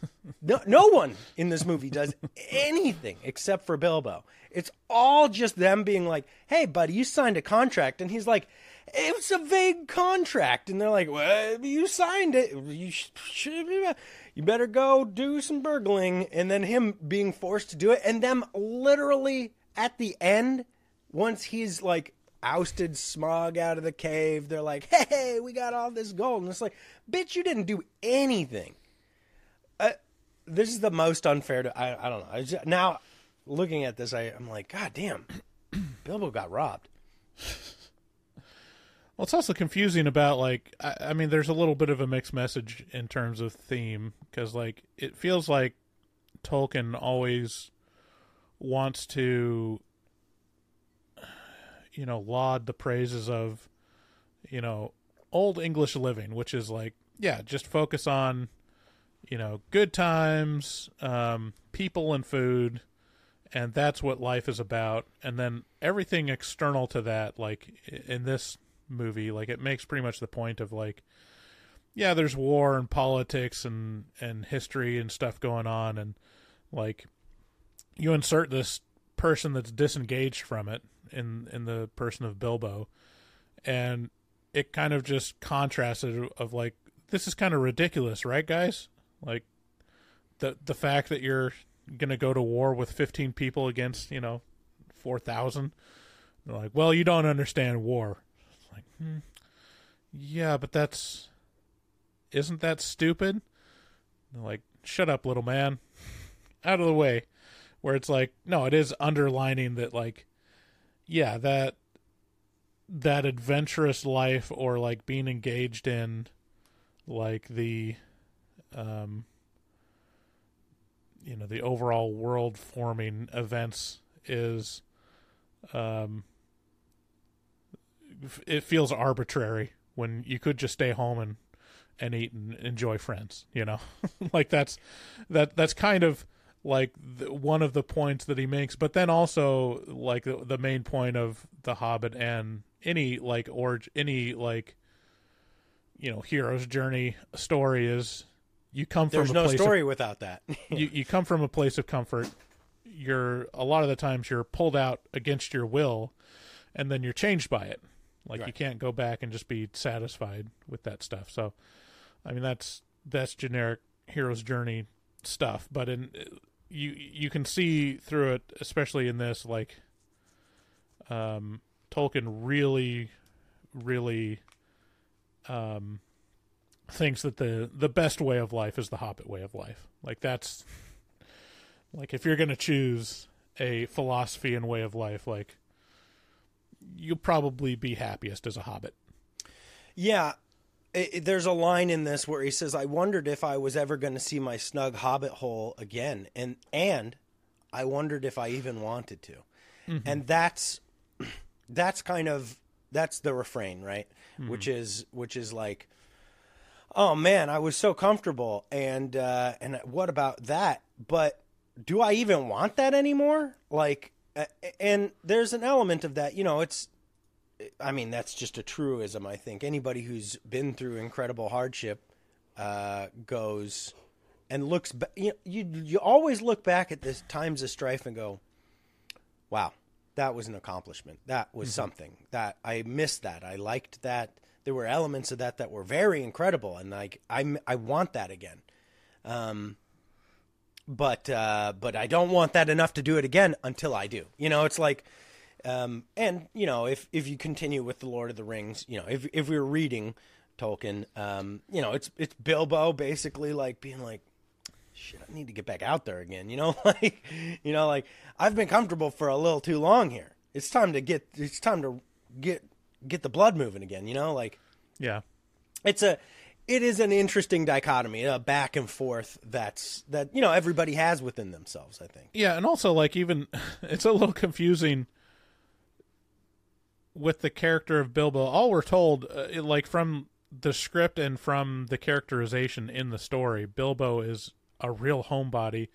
No, no one in this movie does anything except for Bilbo. It's all just them being like, hey, buddy, you signed a contract. And he's like, it's a vague contract. And they're like, well, you signed it. You, should, you better go do some burgling. And then him being forced to do it. And them literally at the end, once he's like ousted Smog out of the cave, they're like, hey, we got all this gold. And it's like, bitch, you didn't do anything. Uh, this is the most unfair to, I, I don't know. I just, now looking at this, I, I'm like, God damn, Bilbo got robbed. Well, it's also confusing about, like, I, I mean, there's a little bit of a mixed message in terms of theme because, like, it feels like Tolkien always wants to, you know, laud the praises of, you know, old English living, which is like, yeah, just focus on, you know, good times, um, people and food, and that's what life is about. And then everything external to that, like in this movie, like it makes pretty much the point of like, yeah, there's war and politics and, and history and stuff going on. And like you insert this person that's disengaged from it in, in the person of Bilbo. And it kind of just contrasted of like, this is kind of ridiculous, right, guys? Like the the fact that you're going to go to war with fifteen people against, you know, four thousand. They're like, well, you don't understand war. It's like, hmm, yeah, but that's, isn't that stupid? They're like, shut up, little man. Out of the way. Where it's like, no, it is underlining that, like, yeah, that, that adventurous life or like being engaged in like the, um, you know, the overall world forming events is, um, it feels arbitrary when you could just stay home and, and eat and enjoy friends, you know, like that's, that, that's kind of like the, one of the points that he makes, but then also like the, the main point of The Hobbit and any like or any like you know hero's journey story is you come from there's a no place story of, without that. you you come from a place of comfort. You're a lot of the times you're pulled out against your will, and then you're changed by it. Like right. You can't go back and just be satisfied with that stuff. So, I mean, that's that's generic hero's journey stuff. But in you you can see through it, especially in this, like, um, Tolkien really, really, um, thinks that the the best way of life is the Hobbit way of life. Like that's like if you're gonna choose a philosophy and way of life, like. You'll probably be happiest as a hobbit. Yeah. It, it, there's a line in this where he says, I wondered if I was ever going to see my snug hobbit hole again. And, and I wondered if I even wanted to. Mm-hmm. And that's, that's kind of, that's the refrain, right? Mm-hmm. Which is, which is like, oh man, I was so comfortable. And, uh, and what about that? But do I even want that anymore? Like, Uh, and there's an element of that, you know, it's, I mean, that's just a truism. I think anybody who's been through incredible hardship, uh, goes and looks, ba- you, you, you always look back at this times of strife and go, wow, that was an accomplishment. That was mm-hmm. something that I missed that. I liked that. There were elements of that that were very incredible. And like, I, I want that again. Um, But, uh, but I don't want that enough to do it again until I do, you know, it's like, um, and you know, if, if you continue with the Lord of the Rings, you know, if, if we were reading Tolkien, um, you know, it's, it's Bilbo basically like being like, shit, I need to get back out there again. You know, like, you know, like I've been comfortable for a little too long here. It's time to get, it's time to get, get the blood moving again, you know, like, yeah, it's a, It is an interesting dichotomy, a back and forth that's that, you know, everybody has within themselves, I think. Yeah. And also like even it's a little confusing with the character of Bilbo. All we're told uh, like from the script and from the characterization in the story, Bilbo is a real homebody.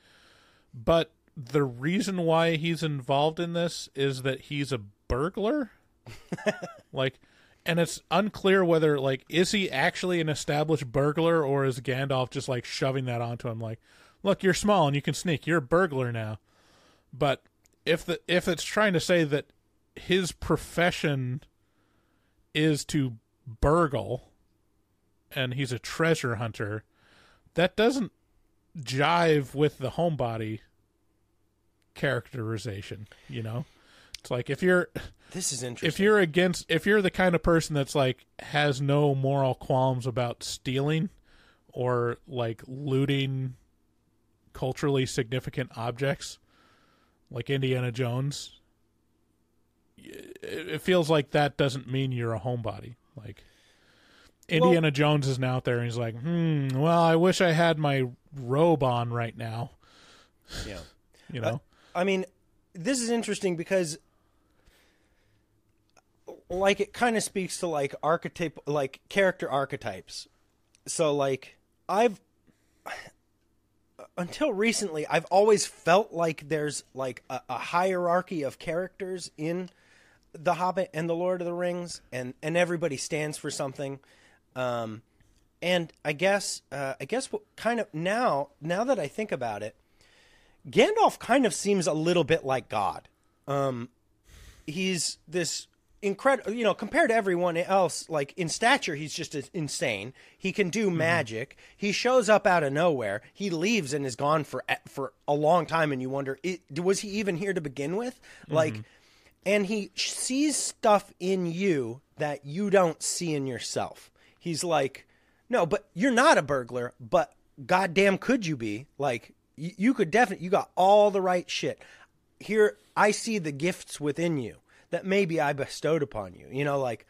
But the reason why he's involved in this is that he's a burglar. like And it's unclear whether, like, is he actually an established burglar or is Gandalf just, like, shoving that onto him? Like, look, you're small and you can sneak. You're a burglar now. But if the if it's trying to say that his profession is to burgle and he's a treasure hunter, that doesn't jive with the homebody characterization, you know? It's like if you're... This is interesting. If you're against, if you're the kind of person that's like has no moral qualms about stealing or like looting culturally significant objects, like Indiana Jones, it feels like that doesn't mean you're a homebody. Like Indiana well, Jones is now out there and he's like, hmm, well, I wish I had my robe on right now. Yeah, you know. Uh, I mean, this is interesting because. Like it kind of speaks to like archetype, like character archetypes. So like I've until recently, I've always felt like there's like a, a hierarchy of characters in The Hobbit and The Lord of the Rings, and, and everybody stands for something. Um, and I guess uh, I guess what kind of now now that I think about it, Gandalf kind of seems a little bit like God. Um, he's this. Incredible, you know, compared to everyone else, like in stature, he's just insane. He can do magic. Mm-hmm. He shows up out of nowhere. He leaves and is gone for for a long time. And you wonder, it, was he even here to begin with? Mm-hmm. Like, and he sees stuff in you that you don't see in yourself. He's like, no, but you're not a burglar, but goddamn, could you be? Like, you, you could definitely, you got all the right shit. Here, I see the gifts within you. That maybe I bestowed upon you, you know, like,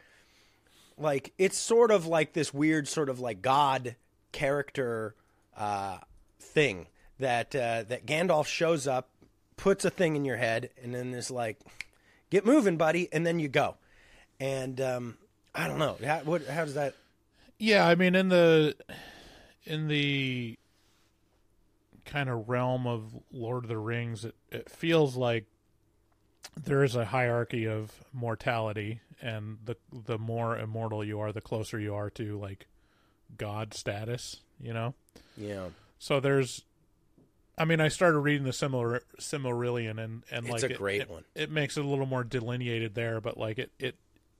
like it's sort of like this weird sort of like God character uh, thing that uh, that Gandalf shows up, puts a thing in your head, and then is like, get moving, buddy, and then you go. And um, I don't know how, what, how does that? Yeah, I mean, in the in the kind of realm of Lord of the Rings, it, it feels like there is a hierarchy of mortality, and the the more immortal you are, the closer you are to like God status, you know? Yeah. So there's, I mean, I started reading the Silmar- Silmarillion, and, and it's like a it, great it, one. It makes it a little more delineated there, but like it, it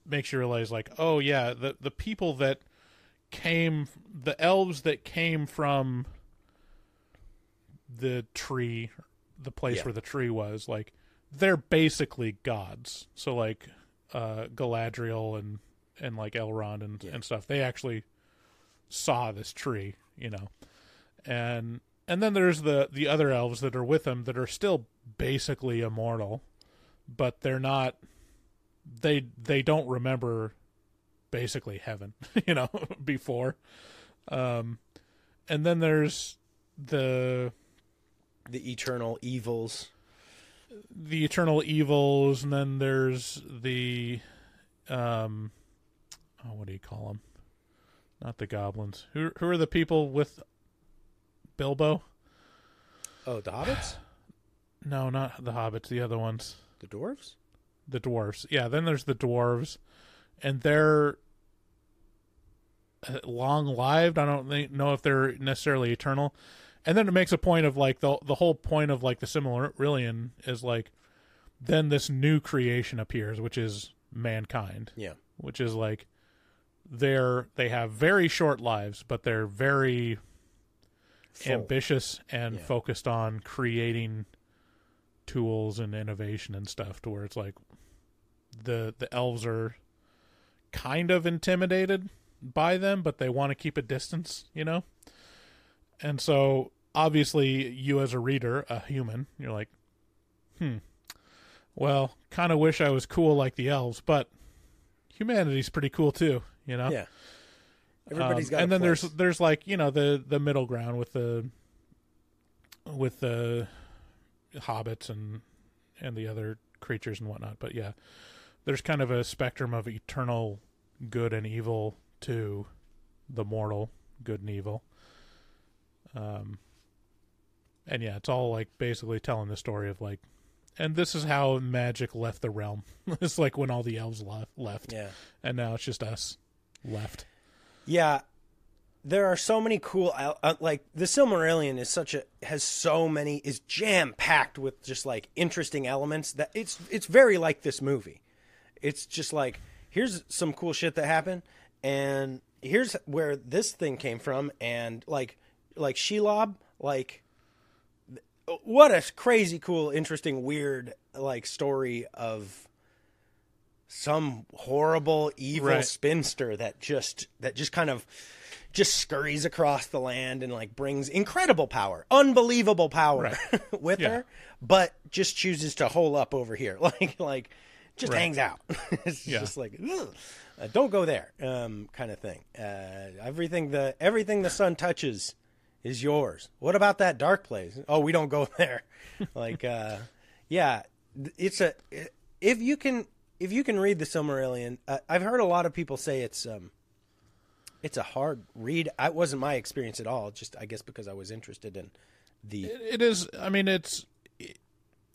makes you realize like, oh yeah, the the people that came, the elves that came from the tree, the place yeah. where the tree was, like they're basically gods. So like uh, Galadriel and, and like Elrond and, yeah. and stuff, they actually saw this tree, you know, and and then there's the the other elves that are with them that are still basically immortal, but they're not. They they don't remember basically heaven, you know, before. Um, and then there's the the eternal evils, the eternal evils, and then there's the um, oh, what do you call them? Not the goblins. Who who are the people with Bilbo? Oh, the hobbits? No, not the hobbits. The other ones. The dwarves? The dwarves. Yeah, then there's the dwarves. And they're long-lived. I don't know if they're necessarily eternal. And then it makes a point of, like, the the whole point of, like, the Silmarillion is, like, then this new creation appears, which is mankind. Yeah. Which is, like, they're they have very short lives, but they're very Full. ambitious and yeah. focused on creating tools and innovation and stuff, to where it's like the the elves are kind of intimidated by them, but they want to keep a distance, you know? And so obviously you as a reader, a human, you're like, hmm, well, kind of wish I was cool like the elves, but humanity's pretty cool too, you know? Yeah. Everybody's got um, and a then place. there's there's like, you know, the, the middle ground with the with the hobbits and and the other creatures and whatnot. But yeah. There's kind of a spectrum of eternal good and evil to the mortal good and evil. Um and yeah, it's all like basically telling the story of like, and this is how magic left the realm. It's like when all the elves left, left. Yeah. And now it's just us left. Yeah. There are so many cool, uh, like the Silmarillion is such a, has so many, is jam packed with just like interesting elements that it's, it's very like this movie. It's just like, here's some cool shit that happened, and here's where this thing came from. And like, like Shelob, like, what a crazy, cool, interesting, weird, like, story of some horrible, evil right. spinster that just that just kind of just scurries across the land and, like, brings incredible power, unbelievable power right. with yeah. her, but just chooses to hole up over here. Like, like just right. hangs out. It's yeah. just like, uh, don't go there, um, kind of thing. Uh, everything the everything the sun touches is yours. What about that dark place? Oh, we don't go there. Like, uh, yeah, it's a, if you can, if you can read the Silmarillion, uh, I've heard a lot of people say it's, um, it's a hard read. It wasn't my experience at all. Just, I guess, because I was interested in the, it, it is. I mean, it's,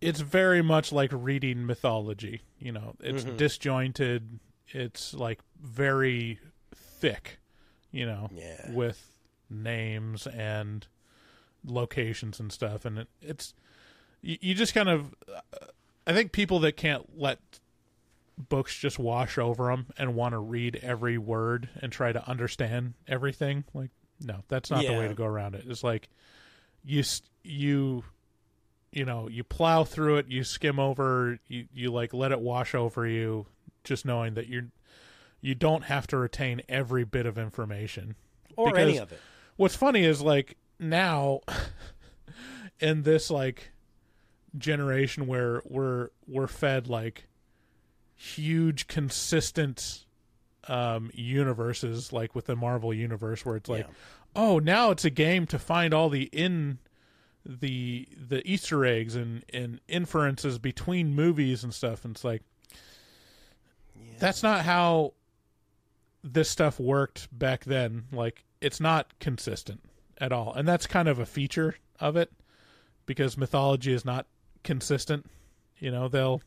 it's very much like reading mythology, you know, it's mm-hmm. disjointed. It's like very thick, you know, yeah. with names and locations and stuff, and it, it's you, you just kind of uh, I think people that can't let books just wash over them and want to read every word and try to understand everything, like, no, that's not yeah. the way to go around it. It's like you you you know, you plow through it, you skim over, you you like let it wash over you, just knowing that you're you don't have to retain every bit of information or because any of it. What's funny is, like, now in this, like, generation where we're we're fed, like, huge consistent um, universes, like with the Marvel universe, where it's like, yeah. oh, now it's a game to find all the in the the Easter eggs and, and inferences between movies and stuff. And it's like, yeah. that's not how this stuff worked back then. Like, it's not consistent at all, and that's kind of a feature of it, because mythology is not consistent. You know, they'll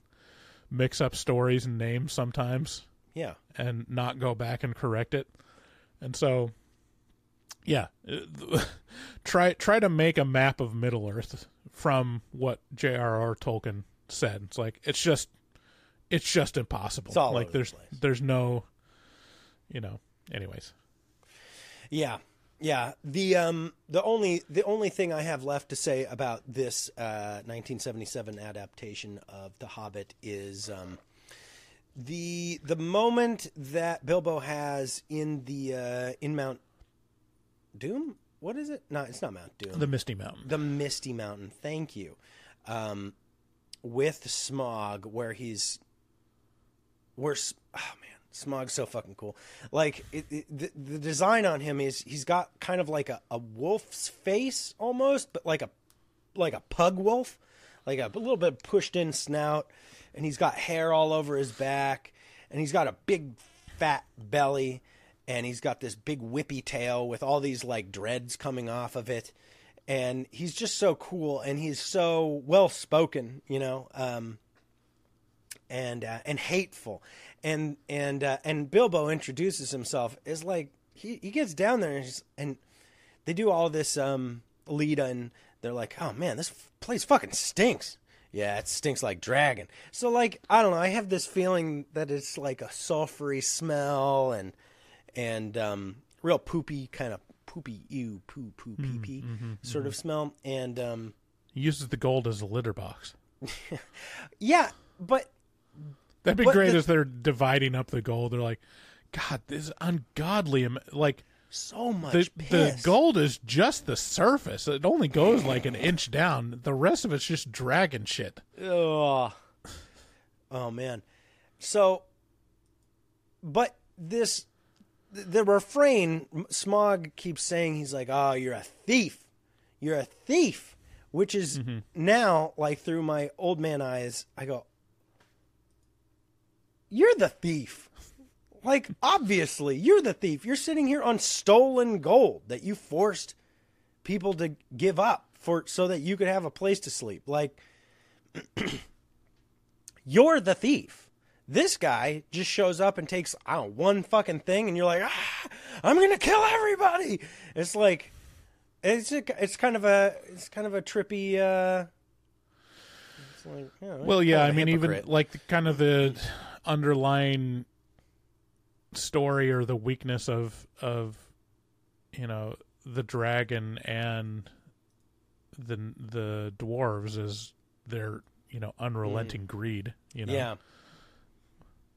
mix up stories and names sometimes. Yeah. And not go back and correct it. And so, yeah, try try to make a map of Middle-earth from what J R R. Tolkien said. It's like, it's just it's just impossible. It's all like there's over the place. There's no, you know, anyways. Yeah. Yeah, the um the only the only thing I have left to say about this uh, nineteen seventy-seven adaptation of The Hobbit is um the the moment that Bilbo has in the uh, in Mount Doom. What is it? No, it's not Mount Doom. The Misty Mountain. The Misty Mountain. Thank you. Um, with Smog, where he's where oh man. Smog's so fucking cool. Like, it, it, the, the design on him is he's got kind of like a, a wolf's face almost, but like a like a pug wolf, like a, a little bit pushed in snout, and he's got hair all over his back, and he's got a big fat belly, and he's got this big whippy tail with all these like dreads coming off of it, and he's just so cool, and he's so well spoken, you know, um, and uh, and hateful. And and uh, and Bilbo introduces himself. It's like he, he gets down there and, he's, and they do all this um, lead and they're like, oh man, this place fucking stinks. Yeah, it stinks like dragon. So like, I don't know. I have this feeling that it's like a sulfury smell and and um, real poopy kind of poopy ew poo poo pee pee mm-hmm, sort mm-hmm. of smell. And um, he uses the gold as a litter box. Yeah, but. That'd be but great the, as they're dividing up the gold. They're like, God, this is ungodly. Like, so much the, piss. The gold is just the surface. It only goes like an inch down. The rest of it's just dragon shit. Oh, oh man. So, but this, the refrain, Smog keeps saying, he's like, oh, you're a thief. You're a thief. Which is mm-hmm. now, like, through my old man eyes, I go, you're the thief. Like, obviously, you're the thief. You're sitting here on stolen gold that you forced people to give up for so that you could have a place to sleep. Like, you're the thief. This guy just shows up and takes, I don't know, one fucking thing, and you're like, ah, I'm going to kill everybody. It's like, it's a, it's kind of a, it's kind of a trippy, uh, it's like, yeah, well, yeah, I mean, hypocrite. Even like the, kind of the underlying story or the weakness of of you know the dragon and the the dwarves is their you know unrelenting mm. greed, you know. Yeah.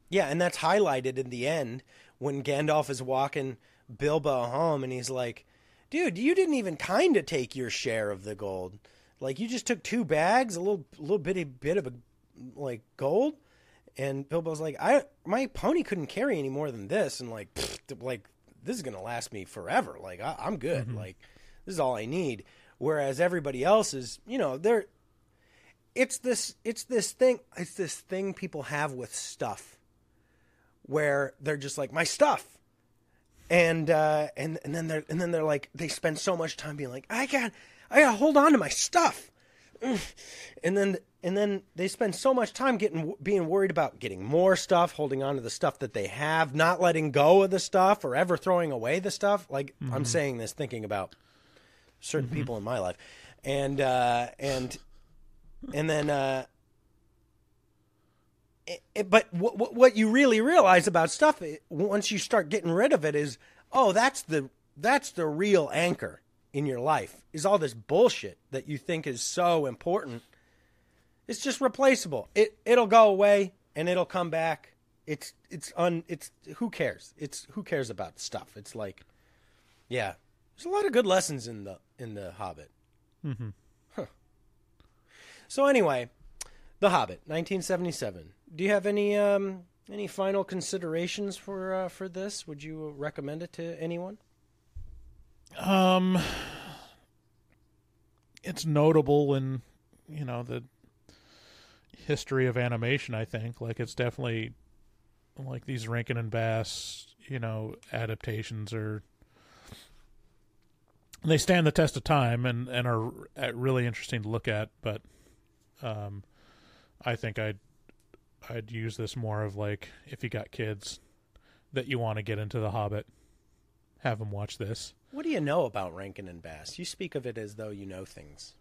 Yeah, and that's highlighted in the end when Gandalf is walking Bilbo home and he's like, dude, you didn't even kind of take your share of the gold. Like, you just took two bags, a little little bitty bit of a, like gold. And Bilbo's like, I my pony couldn't carry any more than this, and like, pfft, like this is gonna last me forever. Like I, I'm good. Mm-hmm. Like this is all I need. Whereas everybody else is, you know, they're it's this it's this thing it's this thing people have with stuff, where they're just like my stuff, and uh, and and then they're and then they're like they spend so much time being like I got I gotta hold on to my stuff. And then and then they spend so much time getting being worried about getting more stuff, holding on to the stuff that they have, not letting go of the stuff or ever throwing away the stuff. Like mm-hmm. I'm saying this thinking about certain mm-hmm. people in my life. And uh, and and then uh, it, it, but w- w- what you really realize about stuff it, once you start getting rid of it is, oh, that's the that's the real anchor in your life is all this bullshit that you think is so important. It's just replaceable. It it'll go away and it'll come back. It's it's un it's who cares? It's who cares about stuff? It's like, yeah, there's a lot of good lessons in the in the Hobbit. Mm-hmm. Huh. So anyway, The Hobbit, nineteen seventy-seven. Do you have any um any final considerations for uh, for this? Would you recommend it to anyone? Um, it's notable in, you know, the history of animation, I think. Like, it's definitely, like, these Rankin and Bass, you know, adaptations are they stand the test of time and, and are really interesting to look at. But um, I think I'd, I'd use this more of like, if you got kids that you want to get into The Hobbit, have them watch this. What do you know about Rankin and Bass? You speak of it as though you know things.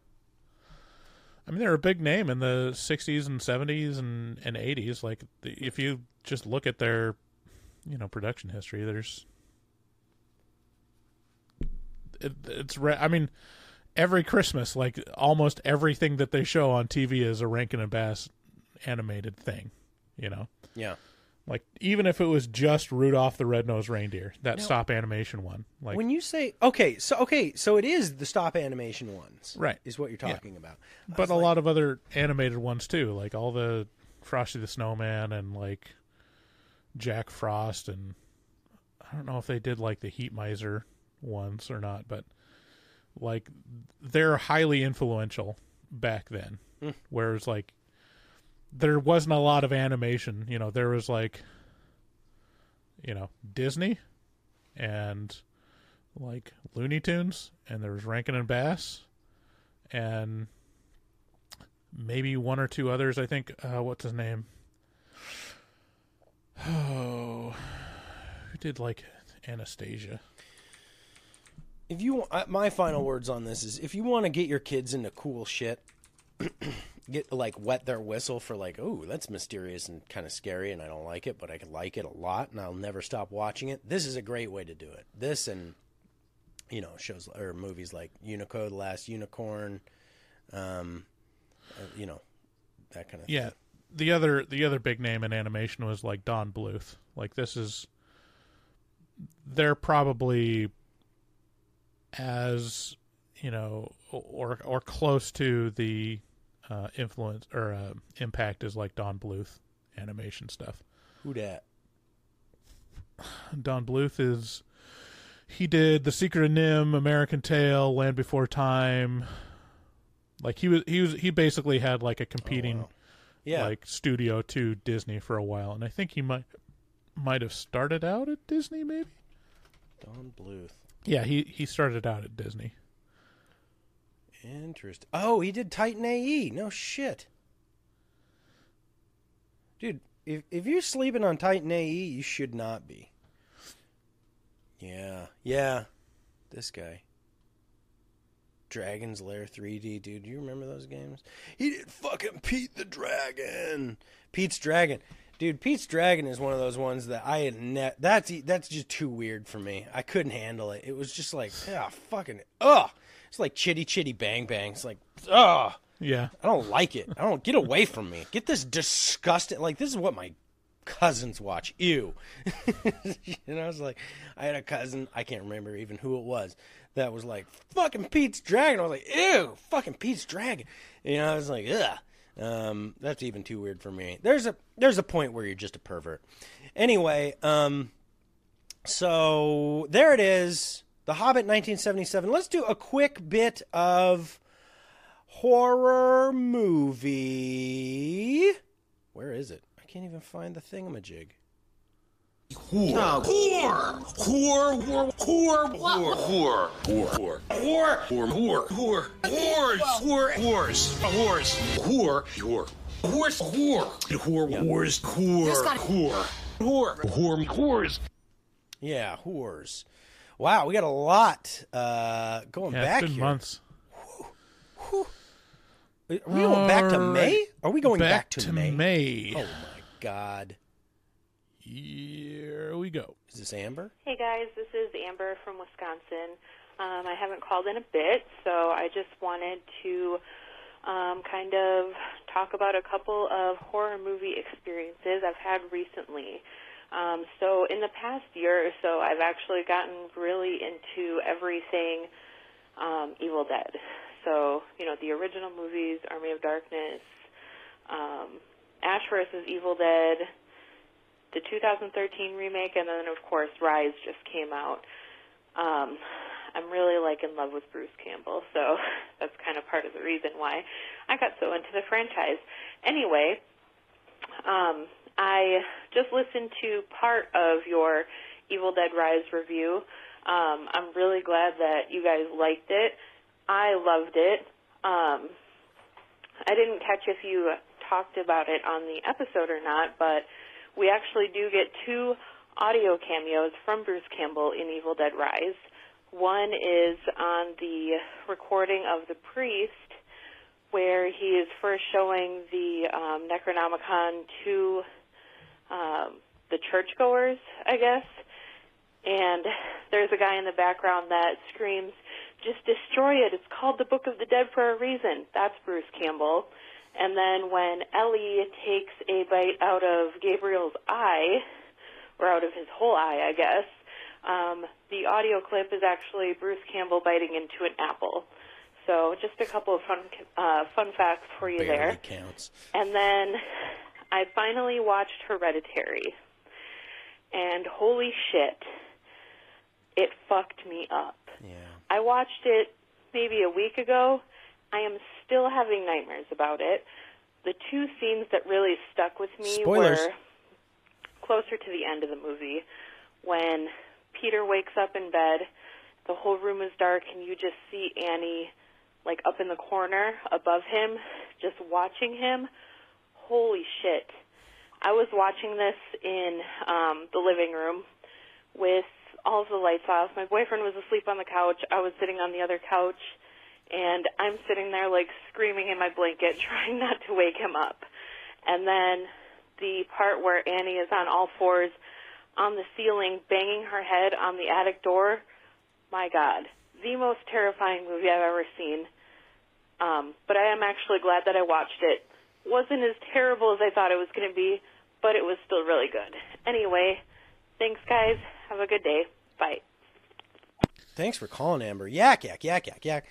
I mean, they're a big name in the sixties and seventies and, and eighties. Like, the, if you just look at their, you know, production history, there's... It, it's re- I mean, every Christmas, like, almost everything that they show on T V is a Rankin and Bass animated thing, you know? Yeah. Like, even if it was just Rudolph the Red-Nosed Reindeer, that now, stop animation one. Like, when you say, okay, so okay, so it is the stop animation ones. Right. Is what you're talking yeah. about. I but a like... lot of other animated ones, too. Like, all the Frosty the Snowman and, like, Jack Frost. And I don't know if they did, like, the Heat Miser ones or not. But, like, they're highly influential back then. Mm. Whereas, like, there wasn't a lot of animation, you know, there was like, you know, Disney and like Looney Tunes, and there was Rankin and Bass and maybe one or two others. I think, uh, what's his name? Oh, who did like Anastasia? If you, my final words on this is if you want to get your kids into cool shit, get like wet their whistle for like, oh, that's mysterious and kind of scary and I don't like it, but I could like it a lot and I'll never stop watching it. This is a great way to do it. This and, you know, shows or movies like Unicode, The Last Unicorn, um, you know, that kind of yeah. thing. Yeah. The other, the other big name in animation was like Don Bluth. Like this is, they're probably as, you know, or, or close to the, Uh, influence or uh, impact is like Don Bluth animation stuff. Who dat? Don Bluth is he did The Secret of Nim, American Tail, Land Before Time. Like he was, he was, he basically had like a competing, oh, wow. yeah, like studio to Disney for a while, and I think he might might have started out at Disney, maybe. Don Bluth. Yeah, he he started out at Disney. Interesting. Oh, he did Titan A E. No shit. Dude, if if you're sleeping on Titan A E, you should not be. Yeah. Yeah. This guy. Dragon's Lair three D, dude. Do you remember those games? He did fucking Pete the Dragon. Pete's Dragon. Dude, Pete's Dragon is one of those ones that I had ne- that's that's just too weird for me. I couldn't handle it. It was just like, ah, oh, fucking ugh. It's like Chitty Chitty Bang Bang. It's like, ugh. Yeah. I don't like it. I don't, get away from me. Get this disgusting, like, this is what my cousins watch. Ew. And I was like, I had a cousin, I can't remember even who it was, that was like, fucking Pete's Dragon. I was like, ew, fucking Pete's Dragon. You know, I was like, ugh. Um, that's even too weird for me. There's a, there's a point where you're just a pervert. Anyway, um, so there it is. The Hobbit, nineteen seventy-seven. Let's do a quick bit of horror movie. Where is it? I can't even find the thingamajig. Horror. Horror. Horror. Horror. Horror. Horror. Horror. Horror. Horror. Horror. Horse. Horse. Horror. Horror. Horse. Horror. Horror. Horse. Horror. Horror. Horror. Horror. Horse. Yeah, whores. Wow, we got a lot uh, going yeah, back it's been here. Months. Whew, whew. Are we going back to May? Are we going back, back to, to May? May? Oh my God! Here we go. Is this Amber? Hey guys, this is Amber from Wisconsin. Um, I haven't called in a bit, so I just wanted to um, kind of talk about a couple of horror movie experiences I've had recently. Um, so in the past year or so, I've actually gotten really into everything um, Evil Dead. So, you know, the original movies, Army of Darkness, um, Ash versus. Evil Dead, the two thousand thirteen remake, and then, of course, Rise just came out. Um, I'm really, like, in love with Bruce Campbell, so that's kind of part of the reason why I got so into the franchise. Anyway, um... I just listened to part of your Evil Dead Rise review, Um, I'm really glad that you guys liked it. I loved it. Um, I didn't catch if you talked about it on the episode or not, but we actually do get two audio cameos from Bruce Campbell in Evil Dead Rise. One is on the recording of The Priest, where he is first showing the um, Necronomicon to um, the churchgoers, I guess. And there's a guy in the background that screams, "Just destroy it. It's called the Book of the Dead for a reason." That's Bruce Campbell. And then when Ellie takes a bite out of Gabriel's eye, or out of his whole eye, I guess, um, the audio clip is actually Bruce Campbell biting into an apple. So just a couple of fun uh, fun facts for you there. Counts. And then I finally watched Hereditary. And holy shit, it fucked me up. Yeah. I watched it maybe a week ago. I am still having nightmares about it. The two scenes that really stuck with me Spoilers. were closer to the end of the movie, when Peter wakes up in bed, the whole room is dark, and you just see Annie, like, up in the corner above him, just watching him. Holy shit. I was watching this in um, the living room with all of the lights off. My boyfriend was asleep on the couch. I was sitting on the other couch, and I'm sitting there, like, screaming in my blanket, trying not to wake him up. And then the part where Annie is on all fours on the ceiling, banging her head on the attic door, my God, the most terrifying movie I've ever seen. Um, but I am actually glad that I watched it. Wasn't as terrible as I thought it was going to be, but it was still really good. Anyway, thanks, guys. Have a good day. Bye. Thanks for calling, Amber. Yak, yak, yak, yak, yak.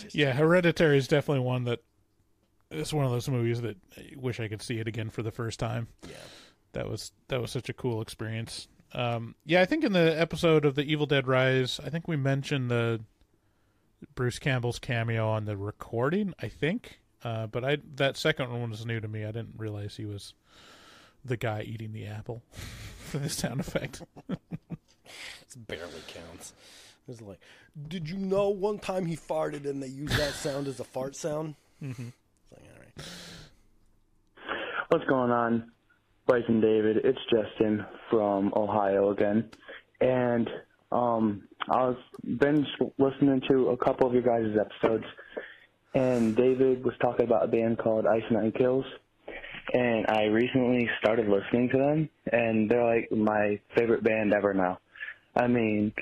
just... Yeah, Hereditary is definitely one that, it's one of those movies that I wish I could see it again for the first time. Yeah. That was, that was such a cool experience. Um, yeah, I think in the episode of the Evil Dead Rise, I think we mentioned the Bruce Campbell's cameo on the recording, I think. Uh, but I that second one was new to me. I didn't realize he was the guy eating the apple for this sound effect. This barely counts. It was like, did you know one time he farted and they used that sound as a fart sound? Mm-hmm. It's like, all right. What's going on, Bryce and David? It's Justin from Ohio again. And um, I've been listening to a couple of your guys' episodes, and David was talking about a band called Ice Nine Kills, and I recently started listening to them, and they're like my favorite band ever now. I mean,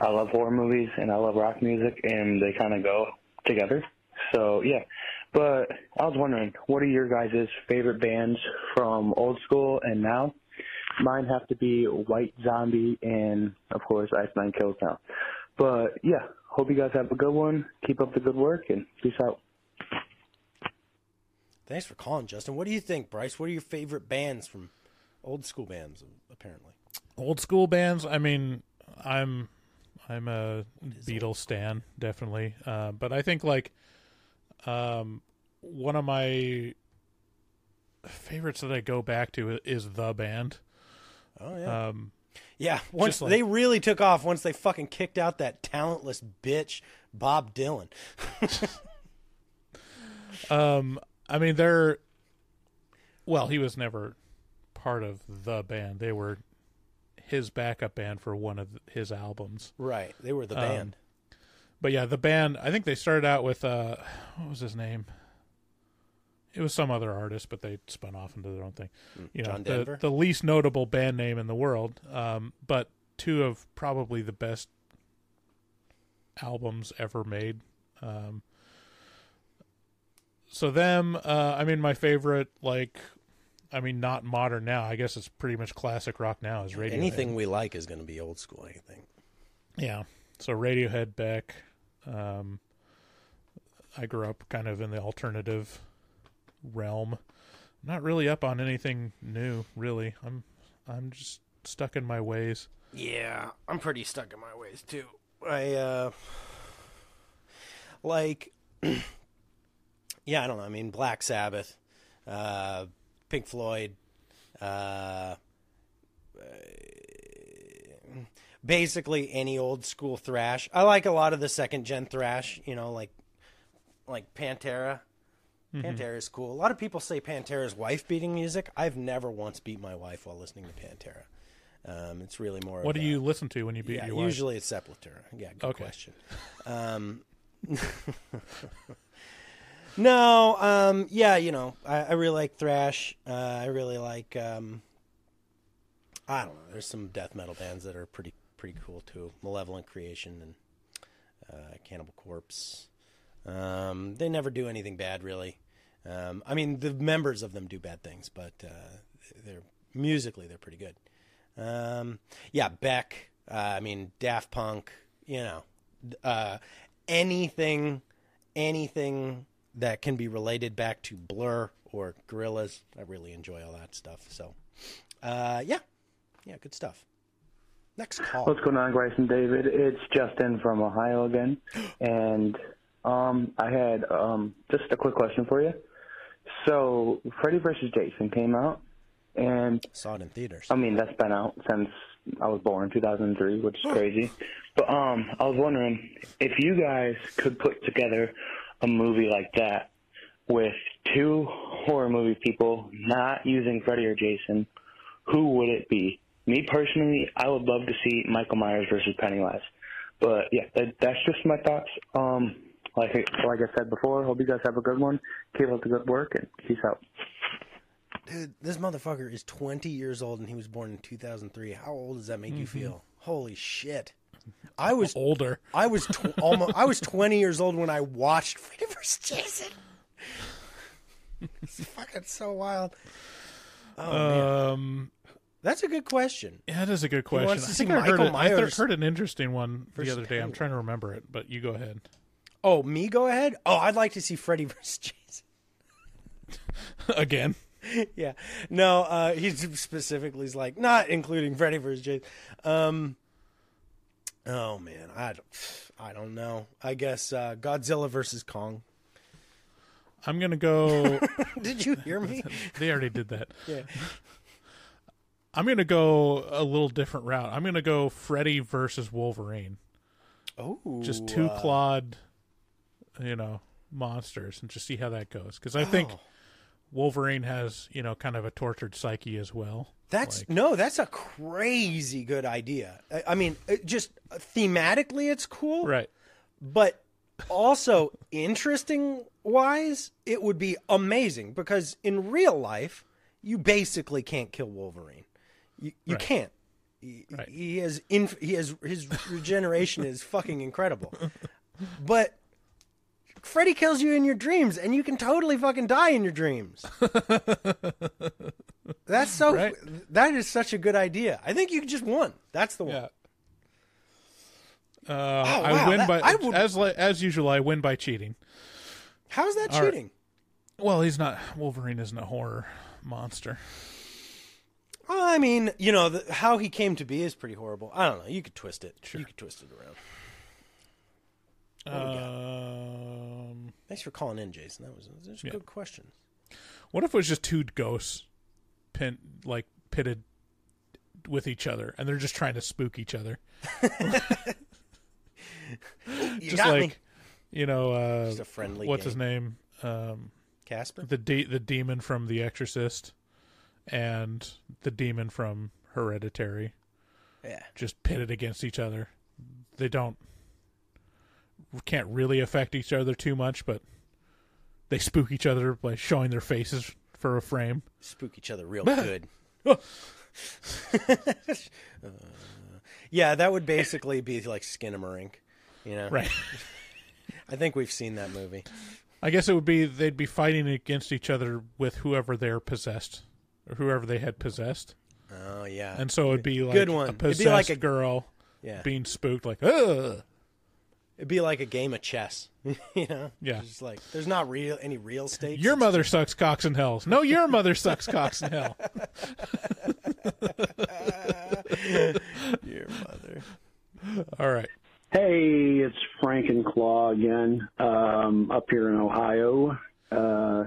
I love horror movies, and I love rock music, and they kind of go together. So, yeah. But I was wondering, what are your guys' favorite bands from old school and now? Mine have to be White Zombie and, of course, Ice Nine Kills now. But, yeah, hope you guys have a good one. Keep up the good work, and peace out. Thanks for calling, Justin. What do you think, Bryce? What are your favorite bands from old school bands, apparently? Old school bands? I mean, I'm I'm a Beatles it? stan, definitely. Uh, but I think, like, um, one of my favorites that I go back to is The Band. Oh, yeah. Um, yeah, once like, they really took off once they fucking kicked out that talentless bitch, Bob Dylan. um, I mean, they're, well, he was never part of The Band. They were his backup band for one of his albums. Right. They were The um, Band. But yeah, The Band, I think they started out with, uh, what was his name? It was some other artist, but they spun off into their own thing. You know, John Denver? The, the least notable band name in the world, um, but two of probably the best albums ever made. Um, so them, uh, I mean, my favorite, like, I mean, not modern now. I guess it's pretty much classic rock now is Radiohead. Anything we like is going to be old school, I think. Yeah. So Radiohead, Beck. Um, I grew up kind of in the alternative realm. Not really up on anything new, really. I'm I'm just stuck in my ways. Yeah, I'm pretty stuck in my ways too. I uh like yeah, I don't know. I mean, Black Sabbath, uh Pink Floyd, uh basically any old school thrash. I like a lot of the second gen thrash, you know, like like Pantera. Mm-hmm. Pantera is cool. A lot of people say Pantera's wife beating music. I've never once beat my wife while listening to Pantera. Um, it's really more. What of do a, you listen to when you beat yeah, your wife? Usually it's Sepultura. Yeah, good okay. question. Um, no, um, yeah, you know, I, I really like thrash. Uh, I really like. Um, I don't know. There's some death metal bands that are pretty pretty cool too. Malevolent Creation and uh, Cannibal Corpse. Um, they never do anything bad, really. Um, I mean, the members of them do bad things, but uh, they're musically they're pretty good. Um, yeah, Beck, uh, I mean, Daft Punk, you know, uh, anything, anything that can be related back to Blur or Gorillaz. I really enjoy all that stuff. So, uh, yeah, yeah, good stuff. Next call. What's going on, Grace and David? It's Justin from Ohio again. And, um, I had, um, just a quick question for you. So Freddy versus. Jason came out. And saw it in theaters. I mean, that's been out since I was born in two thousand three, which is crazy. But um, I was wondering if you guys could put together a movie like that with two horror movie people not using Freddy or Jason, who would it be? Me personally, I would love to see Michael Myers versus Pennywise. But, yeah, that, that's just my thoughts. Um, like, like I said before, hope you guys have a good one. Keep up the good work, and peace out. Dude, this motherfucker is twenty years old and he was born in two thousand three. How old does that make mm-hmm. you feel? Holy shit. I was older. I was tw- almost I was twenty years old when I watched Freddy versus. Jason. It's fucking so wild. Oh, um man. That's a good question. Yeah, that is a good question. I think I heard, it, I heard an interesting one the other day. I'm trying to remember it, but you go ahead. Oh, me go ahead? Oh, I'd like to see Freddy versus. Jason. Again. Yeah, no, uh, he specifically is like, not including Freddy versus. Jason. Um, oh, man, I don't, I don't know. I guess uh, Godzilla versus Kong. I'm going to go... Did you hear me? They already did that. Yeah. I'm going to go a little different route. I'm going to go Freddy versus Wolverine. Oh. Just two uh... clawed, you know, monsters, and just see how that goes. Because I oh. think... Wolverine has, you know, kind of a tortured psyche as well. That's like, no, that's a crazy good idea. I, I mean, it just thematically, it's cool, right? But also, interesting wise, it would be amazing because in real life, you basically can't kill Wolverine. You you right. can't. He, right. he has inf- he has his regeneration is fucking incredible, but. Freddy kills you in your dreams, and you can totally fucking die in your dreams. That's so. Right? That is such a good idea. I think you just won. That's the one. Yeah. Uh, oh, I wow, win that, by I would... as as usual. I win by cheating. How's that All cheating? Right. Well, he's not. Wolverine isn't a horror monster. I mean, you know the, how he came to be is pretty horrible. I don't know. You could twist it. Sure. You could twist it around. Um, Thanks for calling in, Jason. That was, that was a yeah. good question. What if it was just two ghosts pin, like pitted with each other, and they're just trying to spook each other? You just like, me. You know, uh, just a friendly what's game. His name? Um, Casper? The, de- the demon from The Exorcist and the demon from Hereditary. Yeah. Just pitted against each other. They don't. Can't really affect each other too much, but they spook each other by showing their faces for a frame. Spook each other real good. uh, yeah, that would basically be like Skinamarink, you know? Right. I think we've seen that movie. I guess it would be they'd be fighting against each other with whoever they're possessed or whoever they had possessed. Oh yeah. And so it'd be like good one. A possessed it'd be like a girl yeah. being spooked like ugh. It'd be like a game of chess, you know? Yeah. Just like, there's not real any real stakes. Your mother sucks cocks in hell. No, your mother sucks cocks in hell. Your mother. All right. Hey, it's Frank and Claw again, um, up here in Ohio. Uh,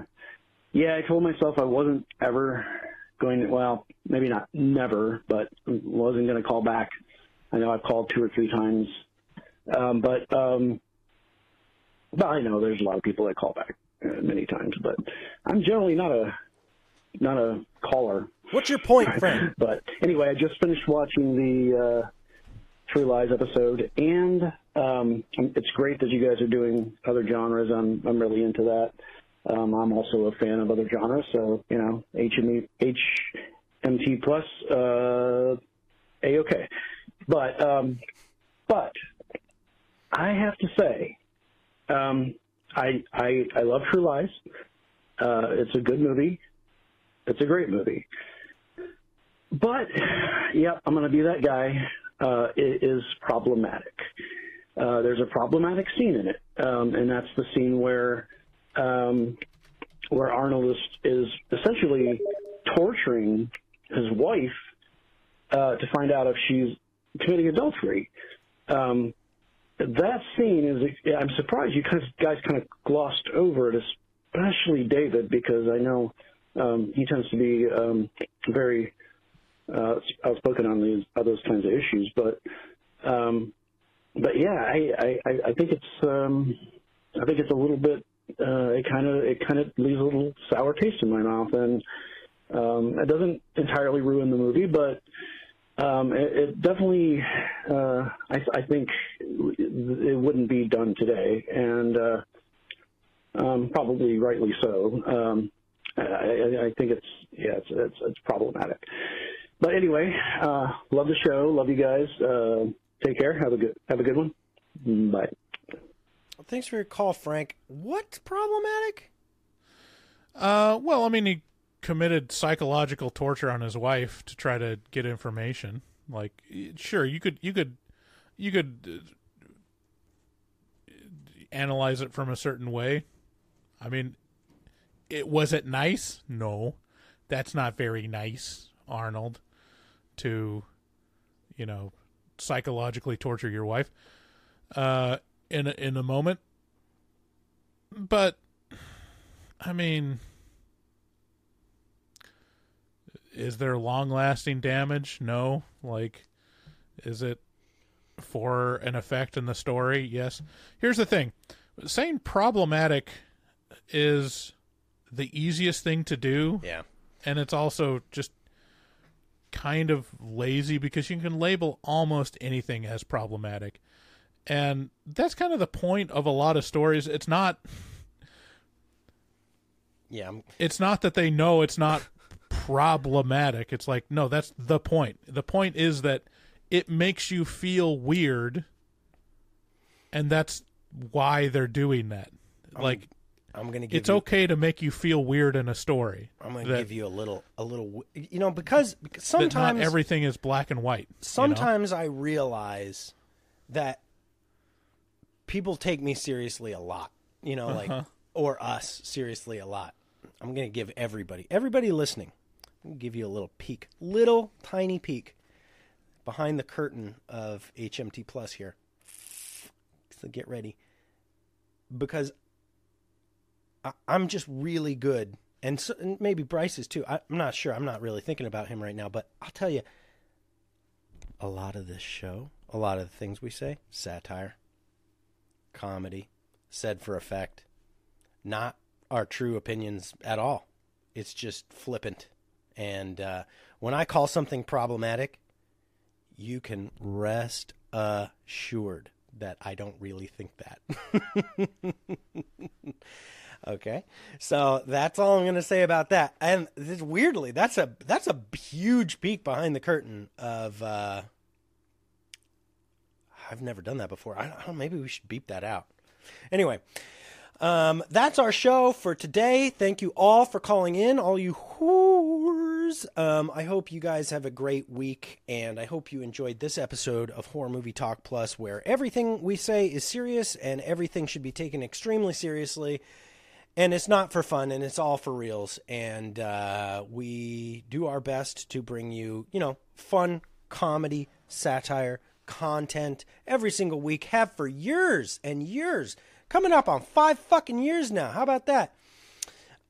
yeah, I told myself I wasn't ever going to, well, maybe not never, but wasn't going to call back I know I've called two or three times, um, but um, but I know there's a lot of people that call back uh, many times. But I'm generally not a not a caller. What's your point, friend? But anyway, I just finished watching the uh, True Lies episode, and um, it's great that you guys are doing other genres. I'm I'm really into that. Um, I'm also a fan of other genres, so you know, H M T plus uh, A-OK. But um, but I have to say, um, I, I I love True Lies. Uh, it's a good movie. It's a great movie. But yeah, I'm going to be that guy. Uh, it is problematic. Uh, there's a problematic scene in it, um, and that's the scene where um, where Arnold is, is essentially torturing his wife uh, to find out if she's committing adultery. Um, that scene is, I'm surprised you guys kind of glossed over it, especially David, because I know um, he tends to be um, very uh, outspoken on these on those kinds of issues. But um, but yeah, I, I, I think it's um, I think it's a little bit uh, it kind of it kind of leaves a little sour taste in my mouth, and um, it doesn't entirely ruin the movie, but Um, it, it definitely, uh, I, I think it wouldn't be done today, and uh, um, probably rightly so. Um, I, I think it's, yeah, it's, it's, it's problematic. But anyway, uh, love the show, love you guys. Uh, take care. Have a good, have a good one. Bye. Well, thanks for your call, Frank. What's problematic? Uh, well, I mean, he committed psychological torture on his wife to try to get information. Like, sure, you could you could you could analyze it from a certain way. I mean, it was it nice? No, that's not very nice, Arnold, to, you know, psychologically torture your wife uh in a, in a moment. But I mean, is there long-lasting damage? No. Like, is it for an effect in the story? Yes. Here's the thing. Saying problematic is the easiest thing to do. Yeah. And it's also just kind of lazy, because you can label almost anything as problematic. And that's kind of the point of a lot of stories. It's not... Yeah. I'm... It's not that they know it's not... problematic. It's like, no, that's the point. The point is that it makes you feel weird, and that's why they're doing that. I'm, like, I'm gonna give it's you, okay to make you feel weird in a story. I'm gonna that, give you a little, a little, you know, because, because sometimes not everything is black and white. Sometimes, you know? I realize that people take me seriously a lot, you know, like, uh-huh. or us seriously a lot. I'm gonna give everybody, everybody listening, I'm going to give you a little peek, little tiny peek behind the curtain of H M T Plus here. So get ready, because I, I'm just really good, and, so, and maybe Bryce is too. I, I'm not sure. I'm not really thinking about him right now, but I'll tell you, a lot of this show, a lot of the things we say, satire, comedy, said for effect, not our true opinions at all. It's just flippant. And uh, when I call something problematic, you can rest assured that I don't really think that. Okay, so that's all I'm going to say about that. And this, weirdly, that's a that's a huge peek behind the curtain of. Uh, I've never done that before. I don't know, maybe we should beep that out. Anyway. Um, that's our show for today. Thank you all for calling in, all you whores. Um, I hope you guys have a great week, and I hope you enjoyed this episode of Horror Movie Talk Plus, where everything we say is serious, and everything should be taken extremely seriously, and it's not for fun, and it's all for reals, and uh, we do our best to bring you, you know, fun, comedy, satire, content every single week, have for years and years. Coming up on five fucking years now. How about that?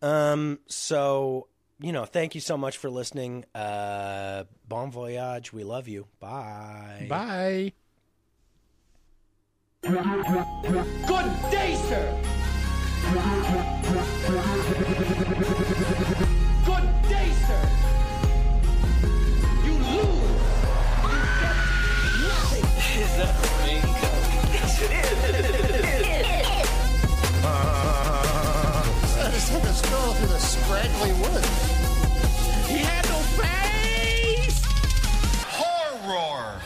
Um, so you know, thank you so much for listening. Uh, bon voyage. We love you. Bye. Bye. Good day, sir. Good day, sir. You lose. You get nothing. Is that bingo? Yes, it is. uh, I just had to scroll through the scraggly woods. He had no face. Horror.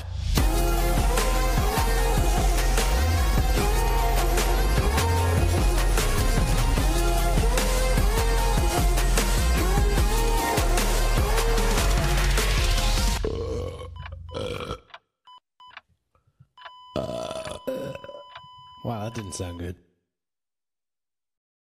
Uh, wow, that didn't sound good.